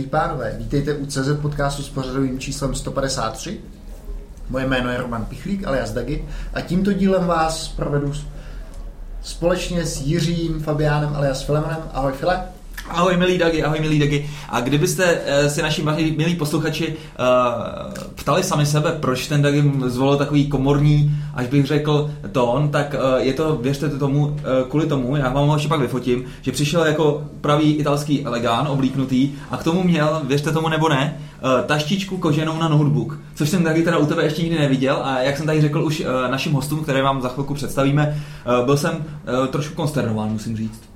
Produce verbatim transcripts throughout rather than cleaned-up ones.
Milí pánové, vítejte u C Z podcastu s pořadovým číslem sto padesát tři. Moje jméno je Roman Pichlík, alias Dagy, a tímto dílem vás provedu společně s Jiřím, Fabiánem, alias Filemanem. Ahoj, File. Ahoj, milí Dagy, ahoj, milí Dagy. A kdybyste si naši milí posluchači ptali sami sebe, proč ten Dagy zvolil takový komorní, až bych řekl tón, tak je to, věřte tomu, kvůli tomu, já vám ho ještě pak vyfotím, že přišel jako pravý italský elegán, oblíknutý, a k tomu měl, věřte tomu nebo ne, taštičku koženou na notebook, což jsem taky teda u tebe ještě nikdy neviděl, a jak jsem tady řekl už našim hostům, které vám za chvilku představíme, byl jsem trošku konsternován, musím říct.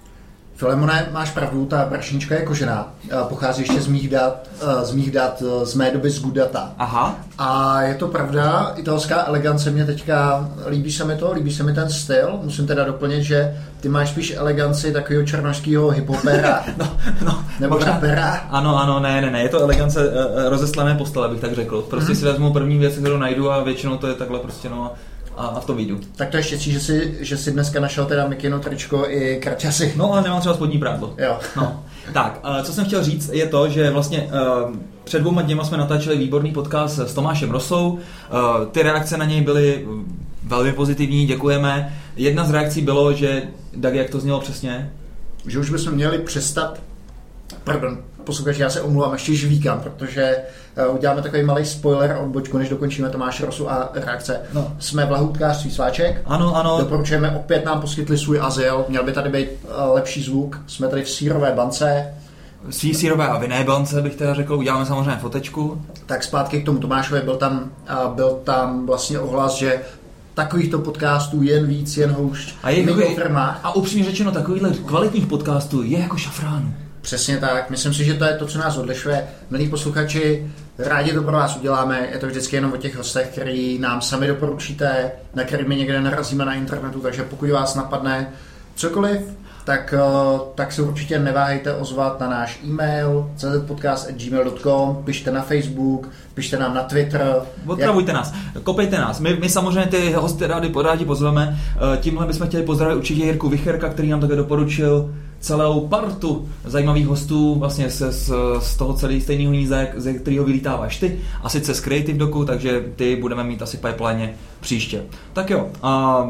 Filemone, máš pravdu, ta prašnička je kožená. Pochází ještě z mých dat, z mých dat, z mé doby z Gudata. Aha. A je to pravda, italská elegance mě teďka, líbí se mi to, líbí se mi ten styl. Musím teda doplnit, že ty máš spíš eleganci takového černošského hiphopera. no, no, nebo rapera. Ano, ano, ne, ne, ne, je to elegance rozeslané postele, bych tak řekl. Prostě hmm. si vezmu první věc, kterou najdu, a většinou to je takhle prostě no... a v tom výjdu. Tak to ještě, že si, že si dneska našel teda mikinu, tričko i kraťasy. No, ale nemám třeba spodní prádlo. Jo. No. Tak, co jsem chtěl říct, je to, že vlastně před dvouma dněma jsme natáčeli výborný podcast s Tomášem Rosou. Ty reakce na něj byly velmi pozitivní, děkujeme. Jedna z reakcí bylo, že, tak jak to znělo přesně? Že už bychom měli přestat, pardon, posluchač, já se omluvám, ještě žvíkám, protože uděláme takový malý spoiler odbočku, než dokončíme Tomáše Rosu a reakce. No. Jsme v lahůdkářství Sváček. Ano, ano. Doporučujeme, opět nám poskytli svůj azyl, měl by tady být lepší zvuk. Jsme tady v sírové bance. V sírové a vinné bance, bych teda řekl, uděláme samozřejmě fotečku. Tak zpátky k tomu Tomášovi, byl tam, byl tam vlastně ohlas, že takovýchto podcastů jen víc, jen houšť. A, a upřímně řečeno, takovýchhle kvalitních podcastů je jako šafránu. Přesně tak, myslím si, že to je to, co nás odlišuje. Milí posluchači, rádi to pro vás uděláme, je to vždycky jenom o těch hostech, který nám sami doporučíte, na kterými někde narazíme na internetu, takže pokud vás napadne cokoliv, tak, tak se určitě neváhejte ozvat na náš e-mail c z podcast tečka gmail tečka com, pište na Facebook, pište nám na Twitter. Otravujte jak... nás, kopejte nás. My, my samozřejmě ty hosty rádi, rádi pozveme. Tímhle bychom chtěli pozdravit určitě Jirku Vicherka, který nám také doporučil celou partu zajímavých hostů vlastně se, z, z toho celého stejného níza, ze kterého vylítáváš ty, a sice z Creative Doku, takže ty budeme mít asi v pipeline příště. Tak jo, a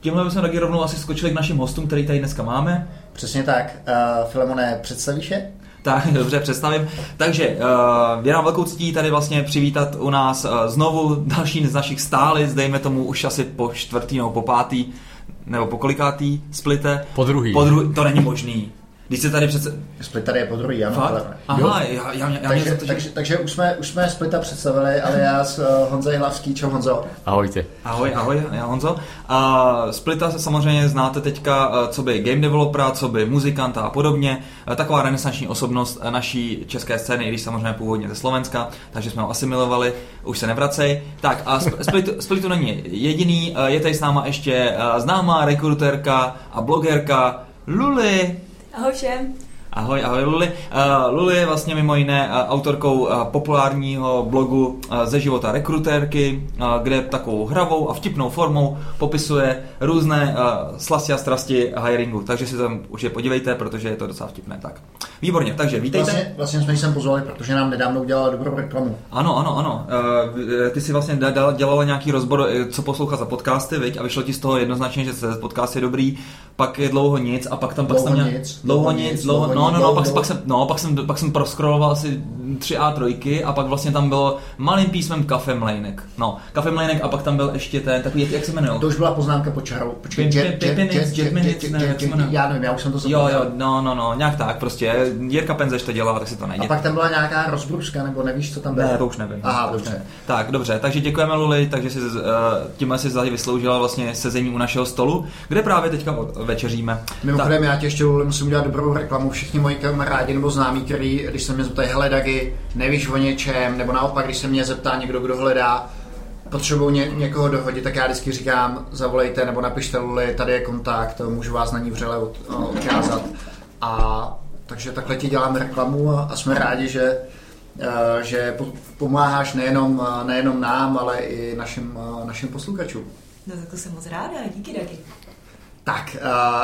tímhle bychom taky rovnou asi skočili k našim hostům, který tady dneska máme. Přesně tak. Uh, Filemone, představíš je? Tak, dobře, představím. Takže uh, je nám velkou ctí tady vlastně přivítat u nás uh, znovu další z našich stálic, dejme tomu už asi po čtvrtý nebo po pátý, nebo po kolikátý, Splite? Po druhý. Po druhý, to není možný. Když se tady přece... Splita je po druhý, ano. Ale... Aha, já, já, já takže, to, že... takže, takže už jsme, už jsme Splita představili, ale já s Honzej Hlavský. Čau, Honzo. Ahoj tě. Ahoj, ahoj, já Honzo. A Splita samozřejmě znáte teďka, co by game developera, co by muzikanta a podobně. Taková renesanční osobnost naší české scény, i když samozřejmě původně ze Slovenska, takže jsme ho asimilovali, už se nevracej. Tak a Splitu, Splitu není jediný, je tady s náma ještě známá rekrutérka a blogerka Luly. Ahoj všem. Ahoj, ahoj Luly. Uh, Luly je vlastně mimo jiné uh, autorkou uh, populárního blogu uh, Ze života rekrutérky, uh, kde takovou hravou a vtipnou formou popisuje různé uh, slasti a strasti hiringu. Takže si tam už je podívejte, protože je to docela vtipné. Tak. Výborně, takže vítejte. Vlastně, vlastně jsme ji sem pozvali, protože nám nedávno udělala dobrou reklamu. Ano, ano, ano. Uh, ty si vlastně dělala nějaký rozbor, co poslouchat za podcasty, viď? A vyšlo ti z toho jednoznačně, že se podcast je dobrý, pak je dlouho nic a pak tam pak tam dlouho nic, dlouho, no, no, no, pak, pak jsem, no, pak jsem, pak jsem proskroloval asi tři á tři a pak vlastně tam bylo malým písmem Kafe Mlejnek. No, Kafe Mlejnek a pak tam byl ještě ten takový, jak se jmenuje? To už byla poznámka pod čarou. Počkej, já nevím, já už jsem to zapomněl. Jo, jo, no, no, no, nějak tak prostě. Jirka Penzeš to dělala, tak si to najděte. A pak tam byla nějaká rozbruska, nebo nevíš, co tam bylo? Ne, to už nevím. Aha, dobře. Tak, dobře, takže děkujeme Luli, takže si tím asi zase vysloužila vlastně sezení u našeho stolu, kde právě teďka večeříme. Mimochodem, já tě ještě musím udělat dobrou reklamu. Všichni moji kamarádi nebo známí, který, když se mě zeptají, hele Dagy, nevíš o něčem, nebo naopak, když se mě zeptá někdo, kdo hledá, potřebuji ně, někoho dohodit, tak já vždycky říkám, zavolejte nebo napište Luli, tady je kontakt, můžu vás na ní vřele od, odkázat. A takže takhle ti děláme reklamu a, a jsme rádi, že, že pomáháš nejenom, nejenom nám, ale i našim, našim posluchačům. No tak to jsem moc ráda, díky Dagy. Tak,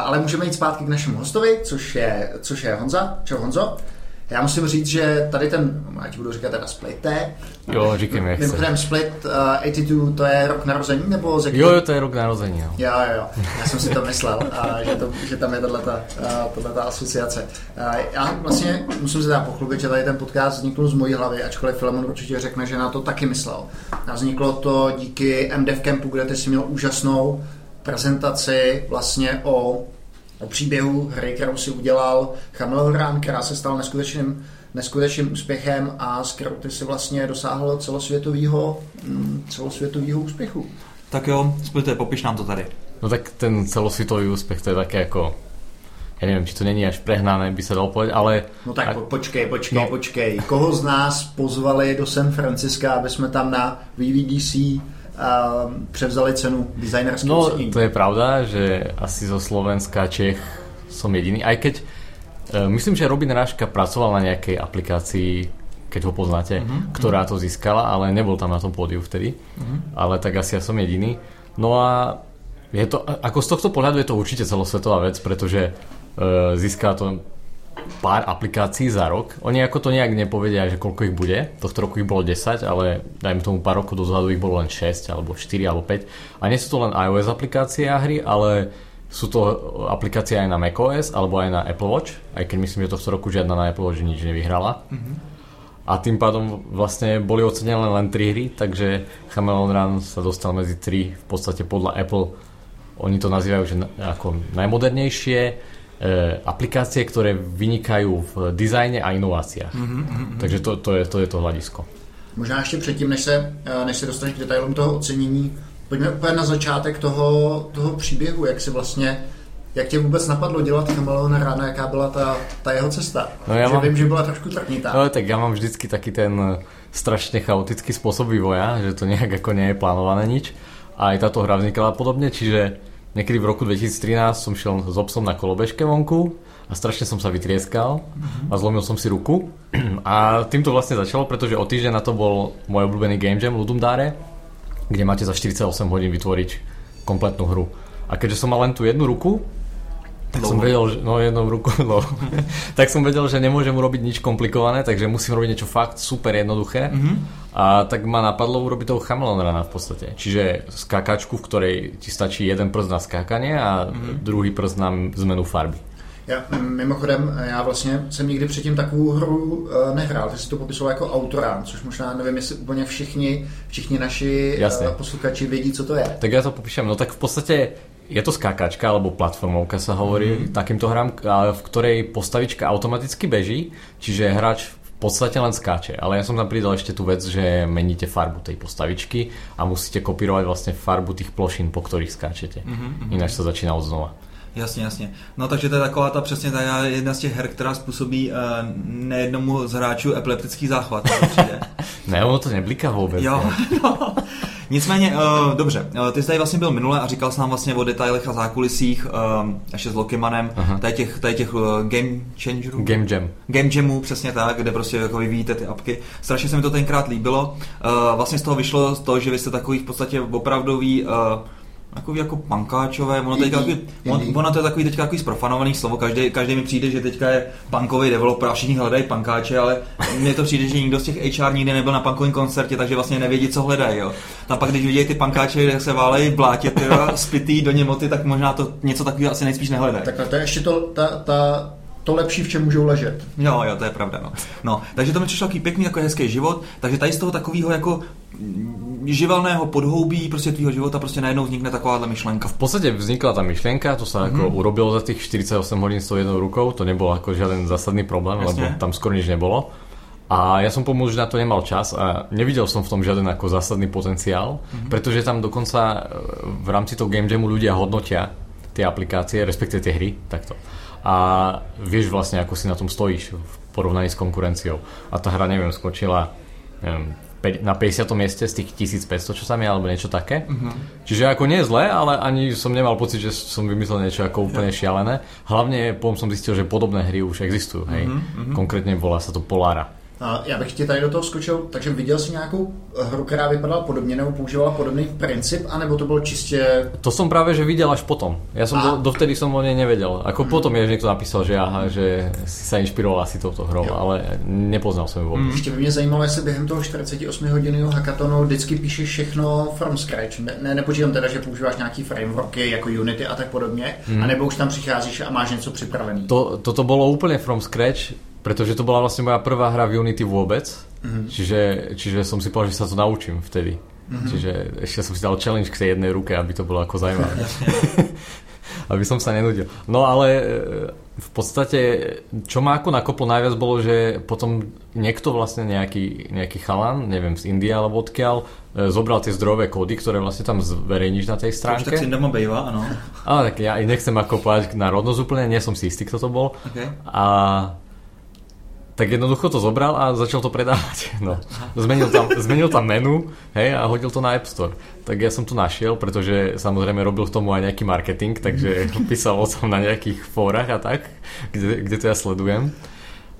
ale můžeme jít zpátky k našemu hostovi, což je, což je Honza. Čau, Honzo. Já musím říct, že tady ten, ať budu říkat teda Split, jo, říkám, jak mimochodem Split uh, osmdesát dva, to je rok narození, nebo z jaký? Jo, jo, to je rok narození, jo. Jo, jo, já jsem si to myslel, uh, že, to, že tam je tato uh, asociace. Uh, já vlastně musím se teda pochlubit, že tady ten podcast vznikl z mojí hlavy, ačkoliv Filemane určitě řekne, že na to taky myslel. A vzniklo to díky M D F campu, kde ty jsi měl úžasnou prezentaci vlastně o o příběhu hry, kterou si udělal Chameleon Run, která se stala neskutečným, neskutečným úspěchem a z kterou ty si vlastně dosáhl celosvětového, celosvětového úspěchu. Tak jo, Splite, popiš nám to tady. No tak ten celosvětový úspěch, to je také jako, já nevím, či to není až prehnané, by se dalo povedat, ale... No tak počkej, počkej, no. počkej. Koho z nás pozvali do San Franciska, aby jsme tam na V V D C a převzali cenu designerského no, cení. To je pravda, že asi zo Slovenska, Čech som jediný, aj keď uh, myslím, že Robin Ráška pracoval na nejakej aplikácii, keď ho poznáte, uh-huh, ktorá to získala, ale nebol tam na tom pódiu vtedy, uh-huh, ale tak asi ja som jediný. No a je to, ako z tohto pohľadu je to určite celosvetová vec, pretože uh, získala to pár aplikácií za rok. Oni ako to nejak nepovedia, že koľko ich bude. Tohto roku ich bolo desať, ale dajme tomu pár rokov dozadu ich bolo len šesť, alebo štyri, alebo päť. A nie sú to len iOS aplikácie a hry, ale sú to aplikácie aj na macOS, alebo aj na Apple Watch. Aj keď myslím, že tohto roku žiadna na Apple Watch nič nevyhrala. Mm-hmm. A tým pádom vlastne boli ocenené len tri hry, takže Chameleon Run sa dostal medzi tri, v podstate podľa Apple. Oni to nazývajú, že ako najmodernejšie aplikácie, ktoré vynikajú v dizajne a inováciách. Mm-hmm, mm-hmm. Takže to, to, je, to je to hledisko. Možná ještě předtím, než se, než se dostaneš k detailům toho ocenění, pojďme úplně na začátek toho, toho příběhu, jak si vlastně, jak tě vůbec napadlo dělat Chameleon Run, jaká byla ta, ta jeho cesta. No já že mám, vím, že byla trošku trknitá. No tak já mám vždycky taky ten strašně chaotický způsob vývoja, že to nějak jako nie je plánované nič. A i tato hra vznikala podobně, čiže niekedy v roku dvetisíc trinásť som šiel s obsom na kolobežke vonku a strašne som sa vytrieskal a zlomil som si ruku a tým to vlastne začalo, pretože o týždeň na to bol môj obľúbený game jam Ludum Dare, kde máte za štyridsaťosem hodín vytvoriť kompletnú hru. A keďže som mal len tú jednu ruku, tak som vedel, že, no jednou ruku, no, tak som vedel, že nemôžem urobiť nič komplikované, takže musím robiť niečo fakt super jednoduché. Mm-hmm. A tak ma napadlo urobiť toho Chameleon Runa v podstate. Čiže skákačku, v ktorej ti stačí jeden prst na skákanie a mm-hmm. druhý prst na zmenu farby. Já, mimochodem, já vlastně jsem nikdy předtím takovou hru nehrál, ty jsi to popisoval jako autorán, což možná nevím, jestli úplně všichni, všichni naši Jasne. posluchači vědí, co to je. Tak já to popíšem, no tak v podstatě je to skákačka, alebo platformovka sa hovorí mm-hmm. takýmto hrám, v ktorej postavička automaticky beží, čiže hráč v podstate len skáče, ale ja som tam pridal ešte tú vec, že meníte farbu tej postavičky a musíte kopírovať vlastne farbu tých plošín, po ktorých skáčete, mm-hmm. ináč sa začína od znova. Jasně, jasně. No takže to je taková ta přesně ta jedna z těch her, která způsobí uh, nejednomu z hráčů epileptický záchvat. Ne, ono to nebliká vůbec. Jo, no. Nicméně, uh, dobře, ty jsi tady vlastně byl minule a říkal jsi nám vlastně o detailech a zákulisích, uh, ještě s Loki Manem, tady těch, tady těch uh, game changerů. Game jam. Game jamů, přesně tak, kde prostě jako vyvíjíte ty apky. Strašně se mi to tenkrát líbilo. Uh, vlastně z toho vyšlo to, že vy jste takový v podstatě opravdový... Uh, Takový jako pankáčové, ono, teďka, on, ono to je takový teďka takový zprofanovaný slovo, každý, každý mi přijde, že teďka je punkový developer a všichni hledají pankáče, ale mně to přijde, že nikdo z těch H R nikdy nebyl na punkovém koncertě, takže vlastně nevědí, co hledají. Jo. Tam pak, když vidějí ty pankáče, jak se válejí v blátě, spitý do němoty, tak možná to něco takového asi nejspíš nehledají. Tak to je ještě to, ta... ta... to lepší, v čem můžou ležet. Jo, jo, to je pravda, no. No, takže to mi přišlo takový pěkný, takový hezký život, takže tady z toho takového jako živelného podhoubí prostě tvýho života prostě najednou vznikne takováhle myšlenka. V podstatě vznikla ta myšlenka, to se mm-hmm. jako urobilo za těch štyridsaťosem hodín s tou jednou rukou, to nebylo jako žádný zásadný problém, Jasně. lebo tam skoro nič nebylo. A já jsem pomůžu, že na to nemal čas a neviděl jsem v tom žádný jako zásadný potenciál, mm-hmm. protože tam dokonce v rámci toho game jamu ľudia hodnotia ty aplikácie, respektive ty hry, takto. A vieš vlastne, ako si na tom stojíš v porovnaní s konkurenciou. A tá hra, neviem, skočila neviem, na päťdesiatom mieste z tých tisícpäťsto, čo sa mi, alebo niečo také. Mm-hmm. Čiže ako nie zle, ale ani som nemal pocit, že som vymyslel niečo ako úplne šialené. Hlavne potom som zistil, že podobné hry už existujú. Hej. Mm-hmm. Konkrétne volá sa to Polara. Já bych ti tady do toho skočil, takže viděl jsi nějakou hru, která vypadala podobně nebo používala podobný princip, anebo to bylo čistě... To jsem právě že viděl až potom. Já jsem do, dovtedy jsem o něj nevěděl. Ako hmm. potom je někdo napísal, že aha, že se inspiroval asi touto hrou, jo. Ale nepoznal jsem ho. Hmm. Ještě by mě zajímalo, jestli během toho čtyřicetiosmihodinového hackathonu vždycky píšeš všechno from scratch. Ne, nepočítám teda, že používáš nějaký frameworky jako Unity a tak podobně, hmm. anebo už tam přicházíš a máš něco připravené. To toto bylo úplně from scratch. Pretože to bola vlastne moja prvá hra v Unity vôbec, mm-hmm. čiže, čiže som si povedal, že sa to naučím vtedy. Mm-hmm. Čiže ešte som si dal challenge k tej jednej ruke, aby to bolo ako zaujímavé. Aby som sa nenudil. No ale v podstate, čo ma ako nakoplo najviac bolo, že potom niekto vlastne nejaký, nejaký chalan, neviem, z Indie alebo odkiaľ, zobral tie zdrojové kódy, ktoré vlastne tam zverejníš na tej stránke. To už tak si doma býva, áno. Ale tak ja nechcem ako povedať na rodnosť úplne, nie som si istý, kto to bol. Okay. A... tak jednoducho to zobral a začal to predávať. No. Zmenil tam, zmenil tam menu, hej, a hodil to na App Store. Tak ja som to našiel, pretože samozrejme robil v tomu aj nejaký marketing, takže písal som na nejakých fórach a tak, kde, kde to ja sledujem.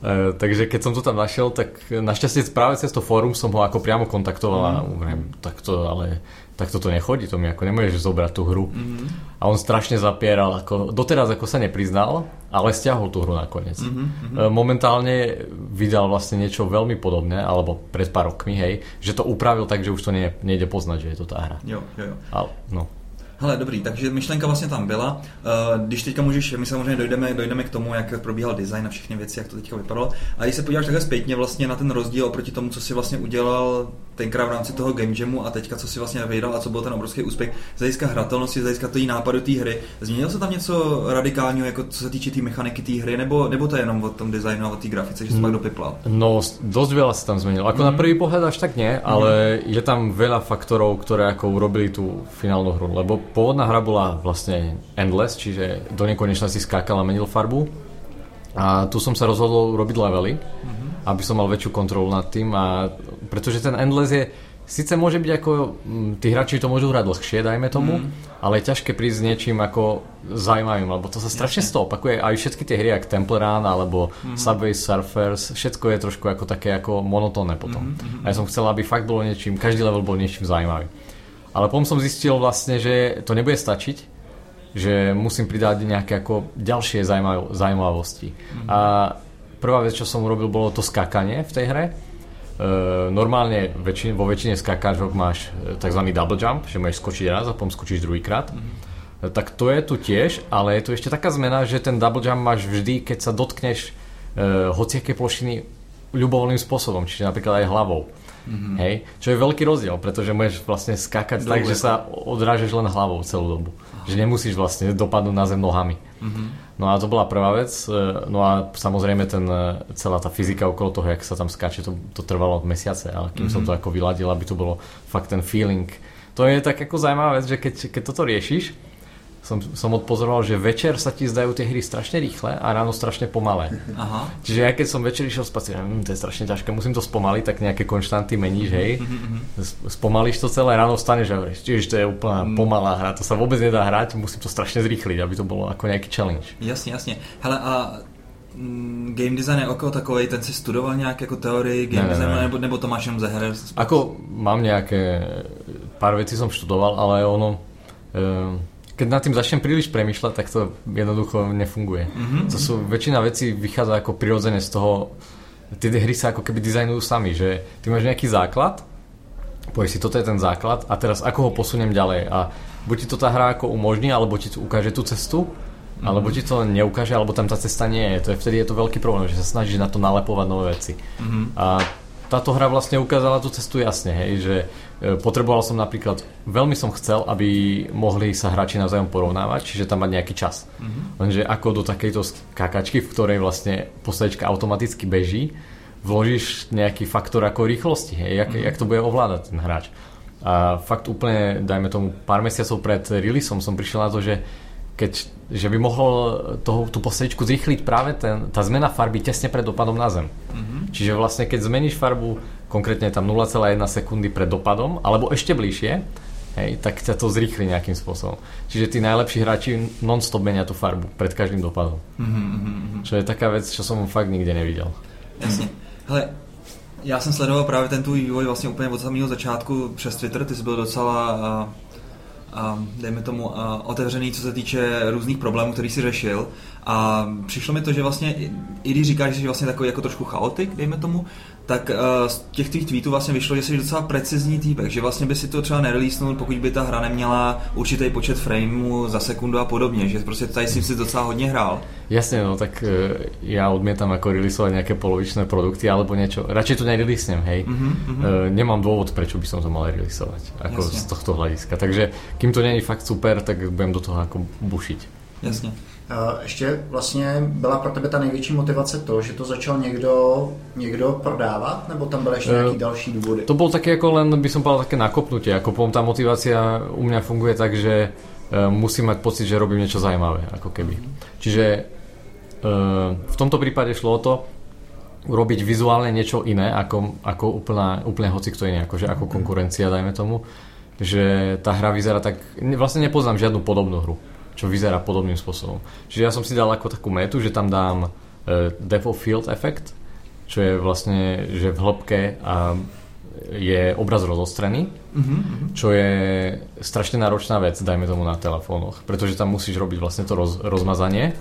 E, takže keď som to tam našiel, tak našťastie práve cez to fórum som ho ako priamo kontaktoval. Mm. Tak to ale... tak toto nechodí, to mi ako nemôžeš zobrať tú hru. Mm-hmm. A on strašne zapieral, ako, doteraz ako sa nepriznal, ale stiahol tú hru nakoniec. Mm-hmm. Momentálne vydal vlastne niečo veľmi podobné, alebo pred pár rokmi, hej, že to upravil tak, že už to nie, nejde poznať, že je to tá hra. Jo, jo, jo. Ale, no. Hele, dobrý, takže myšlenka vlastně tam byla. Když teďka můžeš, my samozřejmě dojdeme, dojdeme k tomu, jak probíhal design a všechny věci, jak to teďka vypadalo. A když se podíváš takhle zpětně vlastně na ten rozdíl oproti tomu, co si vlastně udělal tenkrát v rámci toho game jamu a teďka, co si vlastně vydal a co byl ten obrovský úspěch, z hlediska hratelnosti, z hlediska toho nápadu té hry, změnilo se tam něco radikálního, jako co se týče té tý mechaniky té hry, nebo, nebo to je jenom o tom designu a o té grafice, že se pak dopiplal? No, dost veľa se tam změnilo. Jako mm. na první pohled až tak ne, ale mm. je tam veľa faktorů, které jako urobili tu finální hru, lebo pôvodná hra bola vlastne endless, čiže do nekonečna si skákal a menil farbu. A tu som sa rozhodol robiť levely, mm-hmm. aby som mal väčšiu kontrolu nad tým. A pretože ten endless je, síce môže byť ako, tí hráči to môžu hrať dlhšie, dajme tomu, mm. ale je ťažké prísť s niečím ako zaujímavým, lebo to sa strašne z toho opakuje. Aj všetky tie hry, ako Temple Run, alebo mm-hmm. Subway Surfers, všetko je trošku ako také ako monotónne potom. Mm-hmm. A ja som chcel, aby fakt bolo niečím, každý level bol niečím zaujímavým. Ale potom som zistil vlastne, že to nebude stačiť, že musím pridať nejaké ako ďalšie zaujímavosti. Mm-hmm. A prvá vec, čo som urobil, bolo to skákanie v tej hre. E, normálne väčšin, vo väčšine skákačok máš tzv. Double jump, že môžeš skočiť raz a potom skočíš druhýkrát. Mm-hmm. Tak to je tu tiež, ale je tu ešte taká zmena, že ten double jump máš vždy, keď sa dotkneš e, hociaké plošiny ľubovoľným spôsobom, čiže napríklad aj hlavou. Mm-hmm. Hej, čo je veľký rozdiel, pretože môžeš vlastne skákať tak, že sa odrážeš len hlavou celú dobu, že nemusíš vlastne dopadnúť na zem nohami. Mm-hmm. No a to bola prvá vec. No a samozrejme ten, celá tá fyzika okolo toho, jak sa tam skáče, to, to trvalo mesiace, ale kým mm-hmm. som to ako vyladil, aby to bolo fakt ten feeling. To je tak ako zaujímavá vec, že keď, keď toto riešiš, Som, som odpozoroval, že večer sa ti zdajú tie hry strašne rýchle a ráno strašne pomalé. Aha. Čiže ja keď som večer išiel spať, hm, to je strašne ťažké, musím to spomaliť, tak nejaké konštanty meníš, hej. Spomalíš to celé, ráno vstaneš a hovoríš, čiže to je úplná pomalá hra, to sa vôbec nedá hrať, musím to strašne zrýchliť, aby to bolo ako nejaký challenge. Jasne, jasne. Hele, a game design je okolo takovej, ten si studoval nějak jako teorii game ne, design, ne, ne. Nebo, nebo to máš jenom ze hry? Ako mám nejaké, pár vecí som študoval, ale ono... E, keď nad tým začnem príliš premýšľať, tak to jednoducho nefunguje. Mm-hmm. To sú, väčšina vecí vychádza ako prirodzene z toho, tie hry sa ako keby dizajnujú sami, že ty máš nejaký základ, povieš si, toto je ten základ a teraz ako ho posuniem ďalej a buď ti to tá hra ako umožní, alebo ti to ukáže tú cestu, mm-hmm. alebo ti to neukáže, alebo tam tá cesta nie je. To je, vtedy je to veľký problém, že sa snažíš na to nalepovať nové veci. Mm-hmm. A táto hra vlastne ukázala tú cestu jasne, hej, že potreboval som napríklad, veľmi som chcel, aby mohli sa hráči navzájom porovnávať, čiže tam mať nejaký čas. Mm-hmm. Lenže ako do takejto skákačky, v ktorej vlastne postavička automaticky beží, vložíš nejaký faktor ako rýchlosti, hej, jak, mm-hmm. jak to bude ovládať ten hráč. A fakt úplne, dajme tomu, pár mesiacov pred releaseom som prišiel na to, že Keď, že by mohol toho, tú postavičku zrýchliť práve ten, tá zmena farby tesne pred dopadom na zem. Mm-hmm. Čiže vlastne keď zmeníš farbu, konkrétne tam nula celá jedna sekundy pred dopadom, alebo ešte bližšie, hej, tak ťa to zrýchli nejakým spôsobom. Čiže tí najlepší hráči non-stop menia tú farbu pred každým dopadom. Mm-hmm. Čo je taká vec, čo som fakt nikde nevidel. Jasne. Hele, Já jsem sledoval právě ten tvůj vývoj vlastně úplně od samého začátku přes Twitter, ty jsi byl docela, a, a, dejme tomu, a, otevřený, co se týče různých problémů, který jsi řešil. A přišlo mi to, že vlastně, i když říkáš, že jsi vlastně takový jako trošku chaotik, dejme tomu, tak uh, z těch tvých tweetů vlastně vyšlo, že jsi docela precizní týpek, že vlastně by si to třeba nereleasnul, pokud by ta hra neměla určitý počet frameů za sekundu a podobně, že prostě tady jsi si docela hodně hrál. Jasně, no tak uh, já odmietam jako releaseovať nějaké polovičné produkty alebo niečo, radšej to nereleasnem, hej. Mm-hmm, mm-hmm. Uh, nemám dôvod, prečo by som to mal releaseovať, ako jasne. Z tohto hľadiska, takže kým to není fakt super, tak budem do toho jako bušiť. Jasně. Ještě vlastně byla pro tebe ta největší motivace to, že to začal někdo, někdo prodávat, nebo tam byly ještě nějaký další důvody? To bylo taky jako len, by som povedal, také nakopnutie. Ako poviem, tá motivácia u mňa funguje tak, že musím mať pocit, že robím niečo zajímavé, ako keby. Čiže v tomto prípade šlo o to, urobiť vizuálne niečo iné, ako, ako úplná, úplne hocikto iné, akože ako konkurencia, dajme tomu, že tá hra vyzerá tak, vlastne nepoznám žiadnu podobnú hru, čo vyzerá podobným spôsobom. Čiže ja som si dal ako takú metu, že tam dám uh, depth of field effect, čo je vlastne, že v hĺbke a je obraz rozostrený, mm-hmm. čo je strašne náročná vec, dajme tomu na telefónoch, pretože tam musíš robiť vlastne to roz, rozmazanie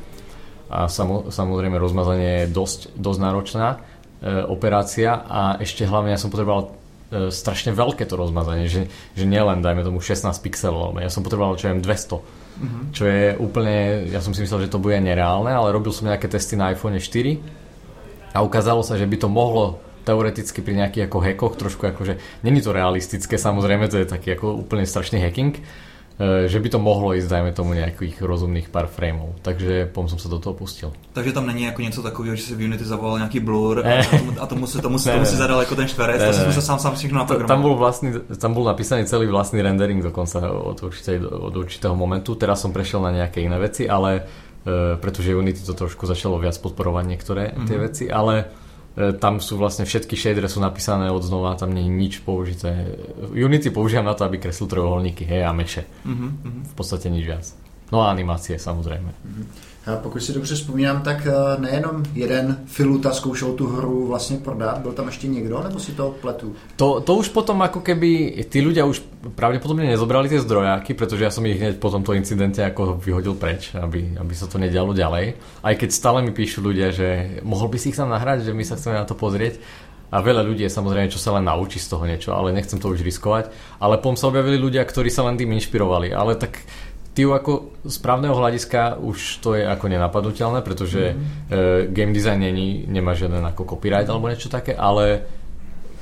a samo, samozrejme rozmazanie je dosť, dosť náročná uh, operácia a ešte hlavne ja som potreboval strašne veľké to rozmazanie, že, že nielen dajme tomu šestnásť pixelov, ale ja som potreboval čo viem dvesto, mm-hmm. čo je úplne, ja som si myslel, že to bude nereálne, ale robil som nejaké testy na iPhone štyri a ukázalo sa, že by to mohlo teoreticky pri nejakých ako hackoch trošku akože, není to realistické samozrejme, to je taký ako úplne strašný hacking, že by to mohlo jít, dajme tomu, nějakých rozumných pár frameů. Takže potom jsem se do toho pustil. Takže tam není jako něco takového, že si v Unity zavolal nějaký blur a tomu, a tomu se tomu, ne, tomu si zadal jako ten čtverec, to jsem se sám sám všechno naprogramoval. Tam byl vlastní, tam byl napísaný celý vlastní rendering dokonce od, určité, od určitého momentu. Teraz jsem prešel na nějaké jiné věci, ale protože Unity to trošku začalo viac podporovat některé ty věci, ale tam sú vlastne všetky shadery sú napísané od znova, tam nie je nič použité. Unity používam na to, aby kreslil trojuholníky, hej, a meše. Mm-hmm. V podstate nič viac. No a animácie samozrejme. Mm-hmm. Pokud si dobře vzpomínám, tak nejenom jeden Filuta zkoušel tu hru vlastne prodať, byl tam ešte niekto, nebo si to pletu? To, to už potom ako keby tí ľudia už pravdepodobne nezobrali tie zdrojáky, pretože ja som ich hneď po tomto incidente ako vyhodil preč, aby, aby sa to nedialo ďalej. Aj keď stále mi píšu ľudia, že mohol by si ich tam nahrať, že my sa chceme na to pozrieť. A veľa ľudí je samozrejme, čo sa len naučí z toho niečo, ale nechcem to už riskovať. Ale potom sa objavili ľudia, ktorí sa len tým inšpirovali. Ale tak tým ako správneho hľadiska už to je ako nenapadnutelné, pretože mm-hmm. game design není, nemá žiaden ako copyright alebo niečo také, ale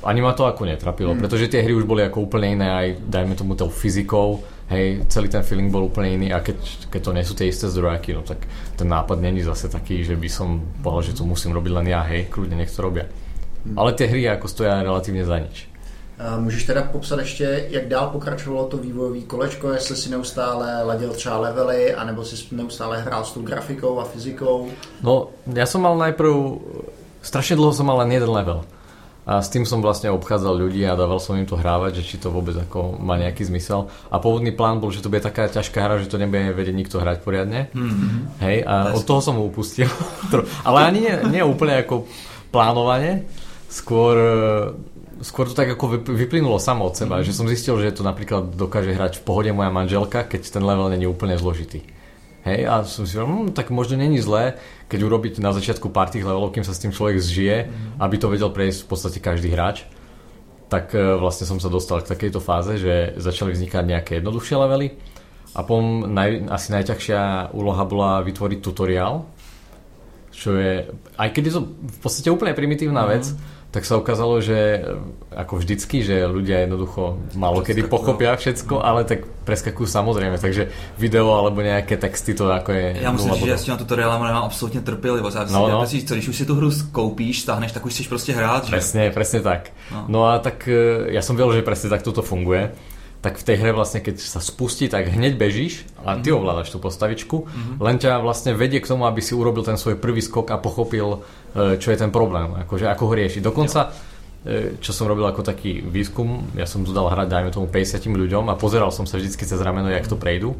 ani ma to ako netrapilo, hmm. pretože tie hry už boli ako úplne iné, aj dajme tomu tou fyzikou, hej, celý ten feeling bol úplne iný a keď, keď to nie sú tie isté zdrojáky, no tak ten nápad není zase taký, že by som povedal, že to musím robiť len ja, hej, kľudne nech to robia. Hmm. Ale tie hry ako stoja relatívne za nič. Můžeš teda popsat ještě, jak dál pokračovalo to vývojové kolečko, jestli si neustále ladil třeba levely, anebo si neustále hrál s tou grafikou a fyzikou? No, ja som mal najprv, strašne dlho som mal len jeden level. A s tým som vlastne obchádzal ľudí a dával som im to hrávať, že či to vôbec ako má nejaký zmysel. A pôvodný plán bol, že to bude taká ťažká hra, že to nebude vedieť nikto hrať poriadne. Mm-hmm. Hej, a od toho som ho upustil. Ale ani nie, nie úplne ako plánovane. Skôr, skôr to tak ako vyplynulo samo od seba. Mm-hmm. Že som zistil, že to napríklad dokáže hrať v pohode moja manželka, keď ten level není úplne zložitý. Hej, a som si hm, tak možno není zlé, keď urobiť na začiatku pár tých levelov, kým sa s tým človek zžije, mm. aby to vedel prejsť v podstate každý hráč. Tak vlastne som sa dostal k takejto fáze, že začali vznikať nejaké jednoduchšie levely a potom naj, asi najťažšia úloha bola vytvoriť tutoriál, čo je, aj keď je to v podstate úplne primitívna mm. vec, tak sa ukázalo, že ako vždycky, že ľudia jednoducho málokedy pochopia všetko, ale tak preskakujú samozrejme, takže video alebo nejaké texty to ako je... Ja musím říct, že ja s tím tutoriálem nemám absolútne trpělivost. Ja no, no. Myslím, když už si tu hru koupíš, stáhneš, tak už chceš prostě hrát, že? Presne, presne tak. No. no a tak ja som vedel, že presne tak toto funguje. Tak v tej hre vlastne, keď sa spustí, tak hneď bežíš a ty mm-hmm. ovládaš tú postavičku, mm-hmm. len ťa vlastne vedie k tomu, aby si urobil ten svoj prvý skok a pochopil, čo je ten problém, akože ako ho riešiť. Dokonca, čo som robil ako taký výskum, ja som tu dal hrať, dajme tomu, päťdesiatim ľuďom a pozeral som sa vždycky cez rameno, jak to prejdú.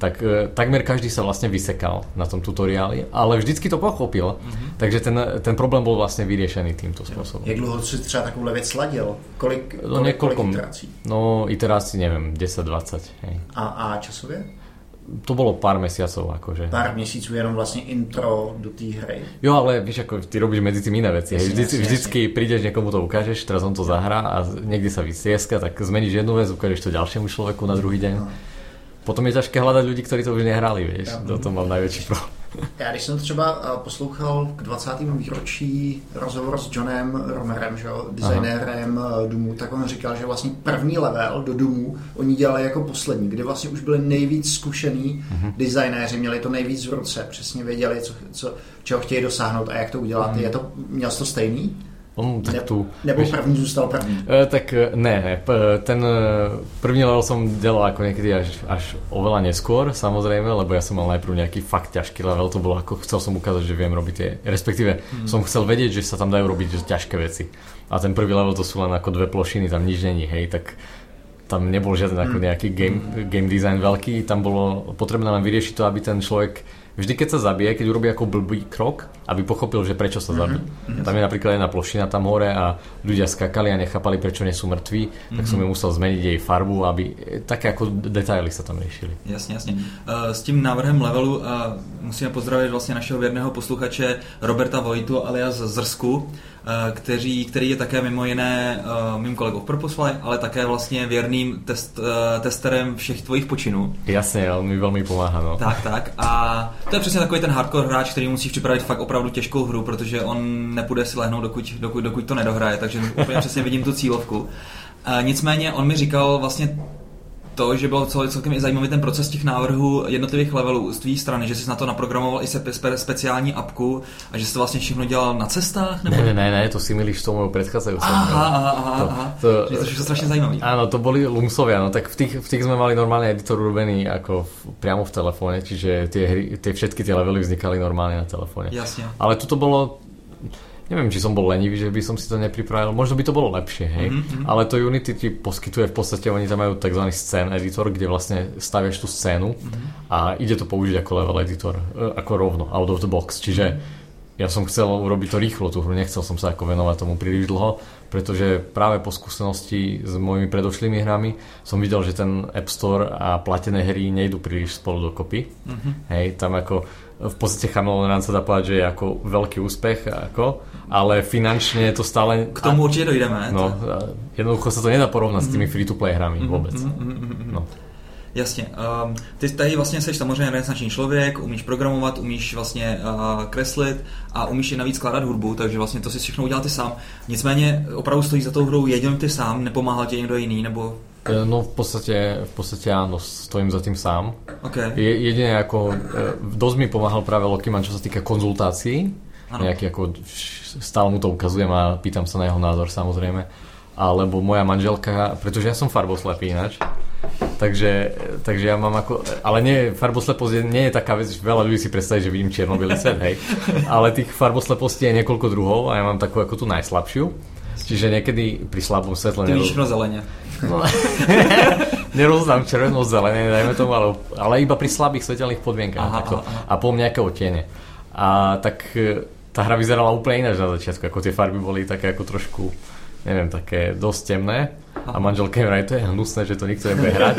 tak takmer každý sa vlastne vysekal na tom tutoriáli, ale vždycky to pochopil, mm-hmm. takže ten, ten problém bol vlastne vyriešený týmto spôsobom. Jak dlho si třeba takovouhle věc sladil? Kolik, no, kolik, kolik iterácií? No iterácií, neviem, deset dvacet. A, a časově? To bolo pár mesiacov, akože. Pár mesiacov jenom vlastne intro do té hry. Jo, ale víš, ako ty robíš medzi tým iné veci. Vždy, jasne, vždycky jasne. Prídeš, niekomu to ukážeš, teraz on to zahrá a niekde sa vysieska, tak zmeníš jednu vec, ukážeš to ďalšiemu človeku na druhý deň. No. Potom je ťažké hľadať ľudí, ktorí to už nehráli, vieš. Ja, to mám najväčší problém. Já když jsem třeba poslouchal k dvacátému výročí rozhovor s Johnem Romerem, že jo, designérem Aha. Doomu, tak on říkal, že vlastně první level do Doomu oni dělali jako poslední, kde vlastně už byli nejvíc zkušený uh-huh. designéři, měli to nejvíc v ruce, přesně věděli, co, co, čeho chtějí dosáhnout a jak to udělat. Uh-huh. Je to, měl jsi to stejný? On, tak ne, tu, nebo víš, první zůstal první? Tak ne, ne, ten první level som delal ako niekedy až, až oveľa neskôr, samozrejme, lebo ja som mal najprv nejaký fakt ťažký level, to bolo ako, chcel som ukázať, že viem robiť tie, respektíve hmm. som chcel vedieť, že sa tam dajú robiť ťažké veci. A ten prvý level to sú len ako dve plošiny, tam nič není, hej, tak tam nebol žiaden hmm. ako nejaký game, game design veľký, tam bolo potrebné len vyriešiť to, aby ten človek vždy, keď sa zabije, keď urobí ako blbý krok, aby pochopil, že prečo sa zabije. Mm-hmm. Tam je napríklad jedna plošina tam hore a ľudia skákali a nechápali, prečo nie sú mŕtví, mm-hmm. tak som im musel zmeniť jej farbu, aby také ako detaily sa tam riešili. Jasně, jasně. S tím návrhem levelu musíme pozdravit vlastně našeho věrného posluchače Roberta Vojtu alias Zrsku, který, který je také mimo jiné mým kolegou v Purposefly, ale také vlastně věrným test, testerem všech tvojich počinů. Jasně, on mi velmi pomáhá. No. Tak, tak. A to je přesně takový ten hardcore hráč, který musí připravit fakt opravdu těžkou hru, protože on nepůjde si lehnout, dokud, dokud, dokud to nedohraje, takže úplně přesně vidím tu cílovku. E, nicméně on mi říkal vlastně to, že byl celkem i zajímavý ten proces těch návrhů jednotlivých levelů z tvé strany, že jsi na to naprogramoval i spe, speciální apku a že jsi to vlastně všechno dělal na cestách? Nebo... Ne, ne, ne, to si milíš s tou mojou předcházející. Aha, aha, aha, to, to, to, to je to strašně zajímavé. Ano, to byli Lumsovia, no tak v těch, v těch jsme mali normálně editor urobený jako přímo v telefonu, čiže ty hry, ty všechny ty levely vznikaly normálně na telefonu. Jasně. Ale to to bylo, neviem, či som bol lenivý, že by som si to nepripravil. Možno by to bolo lepšie, hej. Mm-hmm. Ale to Unity ti poskytuje v podstate, oni tam majú tzv. Scén editor, kde vlastne staviaš tú scénu mm-hmm. a ide to použiť ako level editor, ako rovno, out of the box. Čiže ja som chcel urobiť to rýchlo, tú hru, nechcel som sa ako venovať tomu príliš dlho, pretože práve po skúsenosti s mojimi predošlými hrami som videl, že ten App Store a platené hry nejdu príliš spolu dokopy. Mm-hmm. Hej, tam ako v podstate Chameleon Run sa dá povedať, že je ako veľký úspech, ako, ale finančne to stále... K tomu určite dojdeme. No, jednoducho sa to nedá porovnať mm-hmm. s tými free-to-play hrami vôbec. Mm-hmm. No. Jasně. Um, ty tady vlastně jsi samozřejmě renesanční člověk, umíš programovat, umíš vlastně uh, kreslit a umíš i navíc skládat hudbu, takže vlastně to si všechno udělal ty sám. Nicméně opravdu stojí za tou hrou jedin ty sám, nepomáhal ti někdo jiný, nebo... No v podstate, v podstate áno, stojím za tým sám. Okay. Je, jedine ako, dosť mi pomáhal práve Loki Man, čo sa týka konzultácií. Ano. Nejaký ako, stále mu to ukazujem a pýtam sa na jeho názor samozrejme. Alebo moja manželka, pretože ja som farboslepý ináč. Takže, takže ja mám ako, ale nie, farbosleposť nie je taká vec, že veľa ľudí si predstaví, že vidím čierno-bielý svet, hej. Ale tých farbosleposti je niekoľko druhov a ja mám takú ako tú najslabšiu. Čiže niekedy pri slabom svetle... Ty víš rozzelenie. No, neroznám červeno zelenie, dajme tomu, ale, ale iba pri slabých svetelných podmienkách. Aha, takto, aha. A po nejakého tiene. A tak tá hra vyzerala úplne ináč na začiatku, ako tie farby boli také ako trošku, neviem, také dosť temné. A manželka mi vraví, to je hnusné, že to nikto nebude hrať.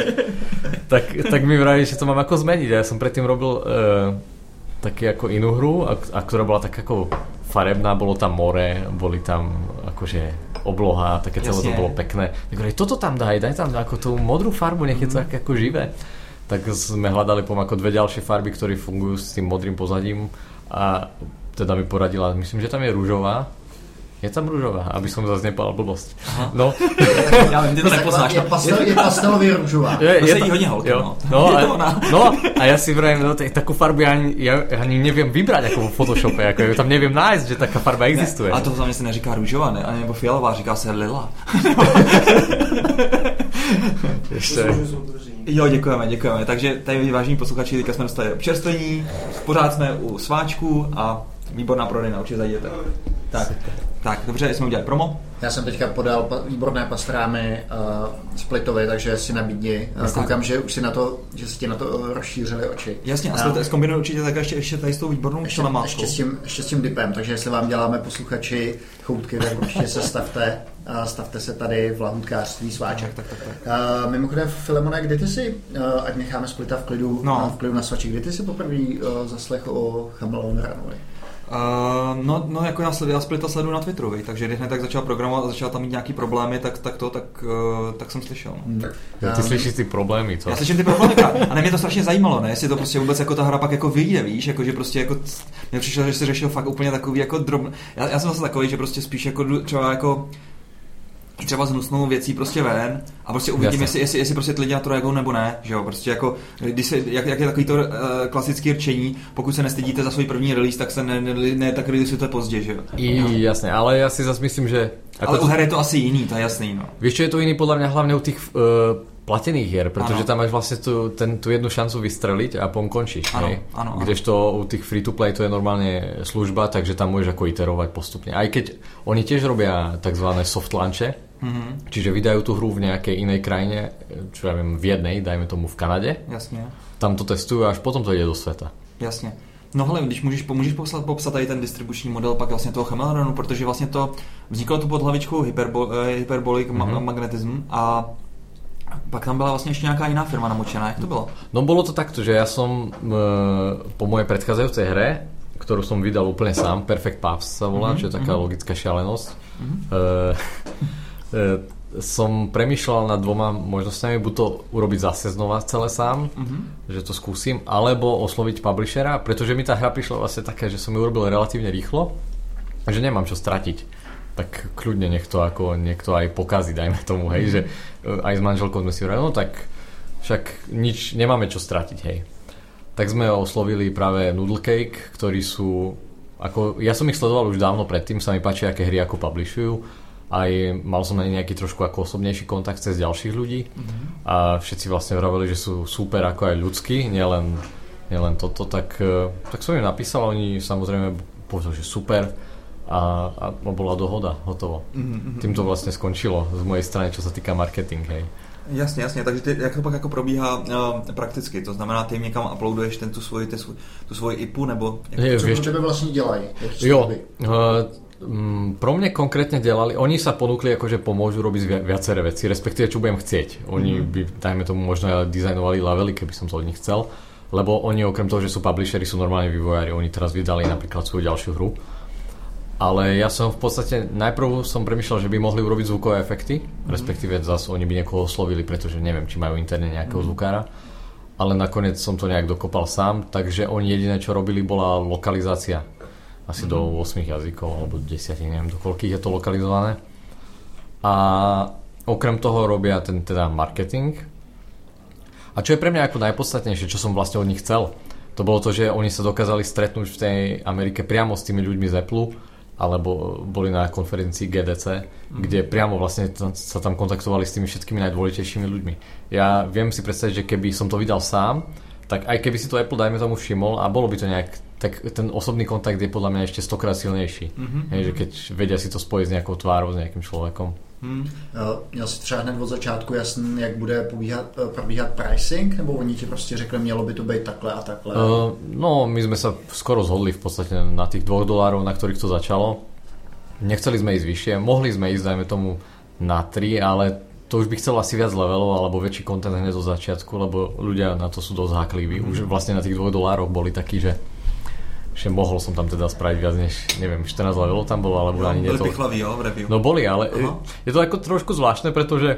tak, tak mi vraví, že to mám ako zmeniť. A ja som predtým robil uh, taký ako inú hru, a, a ktorá bola tak ako farebná, bolo tam more, boli tam akože obloha, také celé to bolo pekné. Tak hovorí, toto tam daj, daj tam ako tú modrú farbu, nech je to mm. ako živé. Tak sme hľadali pom ako dve ďalšie farby, ktoré fungujú s tým modrým pozadím a teda mi poradila, myslím, že tam je rúžová. Je tam růžová, aby som zase nepálil blbost. Aha. No. Já vím, ty to nepoznáš. Je pastelově pastel, růžová. Je, je, to se jí hodně holky, no. No, a, no a já si vravím, no, takovou farbu já ani, já ani nevím vybrat jako v Photoshope, jako tam nevím nájsť, že taká farba existuje. Ne, a to za mě se neříká růžová, ne? Nebo fialová, říká se lila. Ještě. Jo, děkujeme, děkujeme. Takže tady vážení posluchači, teďka jsme dostali občerstvení, pořád jsme u Sváčku a výborná prodejna, určitě zajděte. Tak. Tak, dobře, jsme udělali promo. Já jsem teďka podal výborné pastrámy uh, Splitovi, takže si nabídni. Koukám, tak. že už si na to, že si ti na to rozšířili oči. Jasně, a Split no. zkombinuje určitě tak ještě, ještě tady s tou výbornou čelamátkou. Ještě, ještě, ještě s tím dipem, takže jestli vám děláme posluchači choutky, tak určitě se stavte. Uh, stavte se tady v lahůdkářství Sváček. Tak, tak, tak, tak. Uh, mimochodem, Filemone, kdy ty si, uh, ať necháme Splita v klidu, no. uh, v klidu na Sváček, kdy ty si poprvé uh, zaslech o Chameleon Runovi? Uh, no, no, jako já sleduji, já Splita sleduji na Twitteru, takže když hned tak začal programovat a začal tam mít nějaký problémy, tak, tak to, tak, uh, tak jsem slyšel. No. Tak, já, ty slyšíš ty problémy, co? Já slyším ty problémy, a ne, mě to strašně zajímalo, ne, jestli to prostě vůbec jako ta hra pak jako vyjde, víš, jako že prostě jako, mě přišlo, že se řešil fakt úplně takový jako drobný, já, já jsem zase takový, že prostě spíš jako třeba jako, třeba znusnou věcí prostě ven a prostě uvidím, jestli, jestli, jestli prostě ty lidi na to reagují nebo ne, že jo, prostě jako, když se, jak, jak je takový to uh, klasický rčení, pokud se nestydíte za svůj první release, tak se ne, ne, ne tak releaseujte pozdě, že jo. I, jasné, ale já si zase myslím, že... Ale to... u her je to asi jiný, to je jasný, no. Víš, čo je to jiný podle mě hlavně u těch... Uh... platených hier, protože ano. tam máš vlastně tu, ten, tu jednu šancu vystřelit a potom končíš. Ano, ano, kdežto u těch free-to-play to je normálně služba, takže tam můžeš jako iterovat postupně. A i keď oni tiež robia takzvané soft launche, mm-hmm. čiže vydajú tu hru v nějaké jiné krajině, čo ja viem, v jednej, dajme tomu v Kanadě. Jasně. Tam to testují a až potom to jde do světa. Jasně. No hele, když můžeš, můžeš popsat, popsat tady ten distribuční model pak vlastně toho Chameleon Runu, protože vlastně to vzniklo tu pod hlavičkou hyperbo, hyperbolic mm-hmm. magnetism a pak tam byla vlastně ještě nějaká jiná firma namočená, jak to bylo? No bylo to takto, že já jsem po mojej predchádzajúcej hre, kterou jsem vydal úplně sám, Perfect Path se volá, mm-hmm, čo je taká mm-hmm. logická šialenost, jsem mm-hmm. premýšľal nad dvoma možnostmi, buď to urobiť zase znova celé sám, mm-hmm. že to skúsim, alebo osloviť publishera, protože mi ta hra prišla vlastně také, že jsem ju urobil relativně rýchlo, že nemám čo stratiť. Tak kľudne nech to ako niekto aj pokazí, dajme tomu, hej, že aj s manželkou sme si hovorili, no tak však nič, nemáme čo stratiť, hej. Tak sme oslovili práve Noodle Cake, ktorí sú, ako, ja som ich sledoval už dávno predtým, sa mi páči, aké hry ako publishujú, aj mal som na ne nejaký trošku ako osobnejší kontakt cez ďalších ľudí mm-hmm. a všetci vlastne vraveli, že sú super ako aj ľudskí, nielen, nielen toto, tak, tak som im napísal, oni samozrejme povedali, že super, a, a bola dohoda, hotovo. Mm-hmm. Tím to vlastně skončilo z mojej strany, čo se týká marketing, hej. Jasně, jasně, takže ty, jak to pak jako probíhá uh, prakticky, to znamená, ty někam uploaduješ ten, tu svoji, svoj, tu svoji I P U, nebo... Je, co to tebe vlastně dělají? Jo, uh, m, pro mě konkrétně dělali, oni sa ponúkli, jakože pomôžu robiť via, viaceré veci, respektive, čo budem chcieť. Oni mm-hmm. by, dajme tomu, možno dizajnovali levely, keby som to od nich chcel, lebo oni okrem toho, že sú publisheri, sú normálne vývojári, oni teraz vydali napríklad svoju ďalšiu hru. Ale ja som v podstate, najprv som premýšľal, že by mohli urobiť zvukové efekty, respektíve zase oni by niekoho oslovili, pretože neviem, či majú interne nejakého zvukára, ale nakoniec som to nejak dokopal sám, takže oni jediné, čo robili, bola lokalizácia. Asi mm-hmm. do osem jazykov, alebo desať, neviem, do koľkých je to lokalizované. A okrem toho robia ten teda marketing. A čo je pre mňa ako najpodstatnejšie, čo som vlastne od nich chcel, to bolo to, že oni sa dokázali stretnúť v tej Amerike priamo s tými ľuďmi z Apple, alebo boli na konferencii G D C, mm. kde priamo vlastne t- sa tam kontaktovali s tými všetkými najdôležitejšími ľuďmi. Ja viem si predstaviť, že keby som to vydal sám, tak aj keby si to Apple, dajme tomu, všimol a bolo by to nejak, tak ten osobný kontakt je podľa mňa ešte stokrát silnejší. Mm-hmm. Je, že keď vedia si to spojiť s nejakou tvárou, s nejakým človekom. Hmm. Měl jsi třeba hned od začátku jasný, jak bude pobíhat, probíhat pricing, nebo oni ti prostě řekli, mělo by to být takhle a takhle? Uh, no, my jsme se skoro zhodli v podstatě na těch dvoch dolárov, na kterých to začalo. Nechceli jsme jít vyššie, mohli jsme jít, dajme tomu, na tri, ale to už by chcel asi viac levelov, alebo větší content hned od začátku, lebo ľudia na to sú dosť hákliví. Hmm. Už vlastně na těch dvoch dolároch boli takí, že že mohol som tam teda spraviť viac než, neviem, štrnásť levelov tam bolo, alebo ani neto. Boli pichlavý, jo, v review. No boli, ale aha. je to ako trošku zvláštne, pretože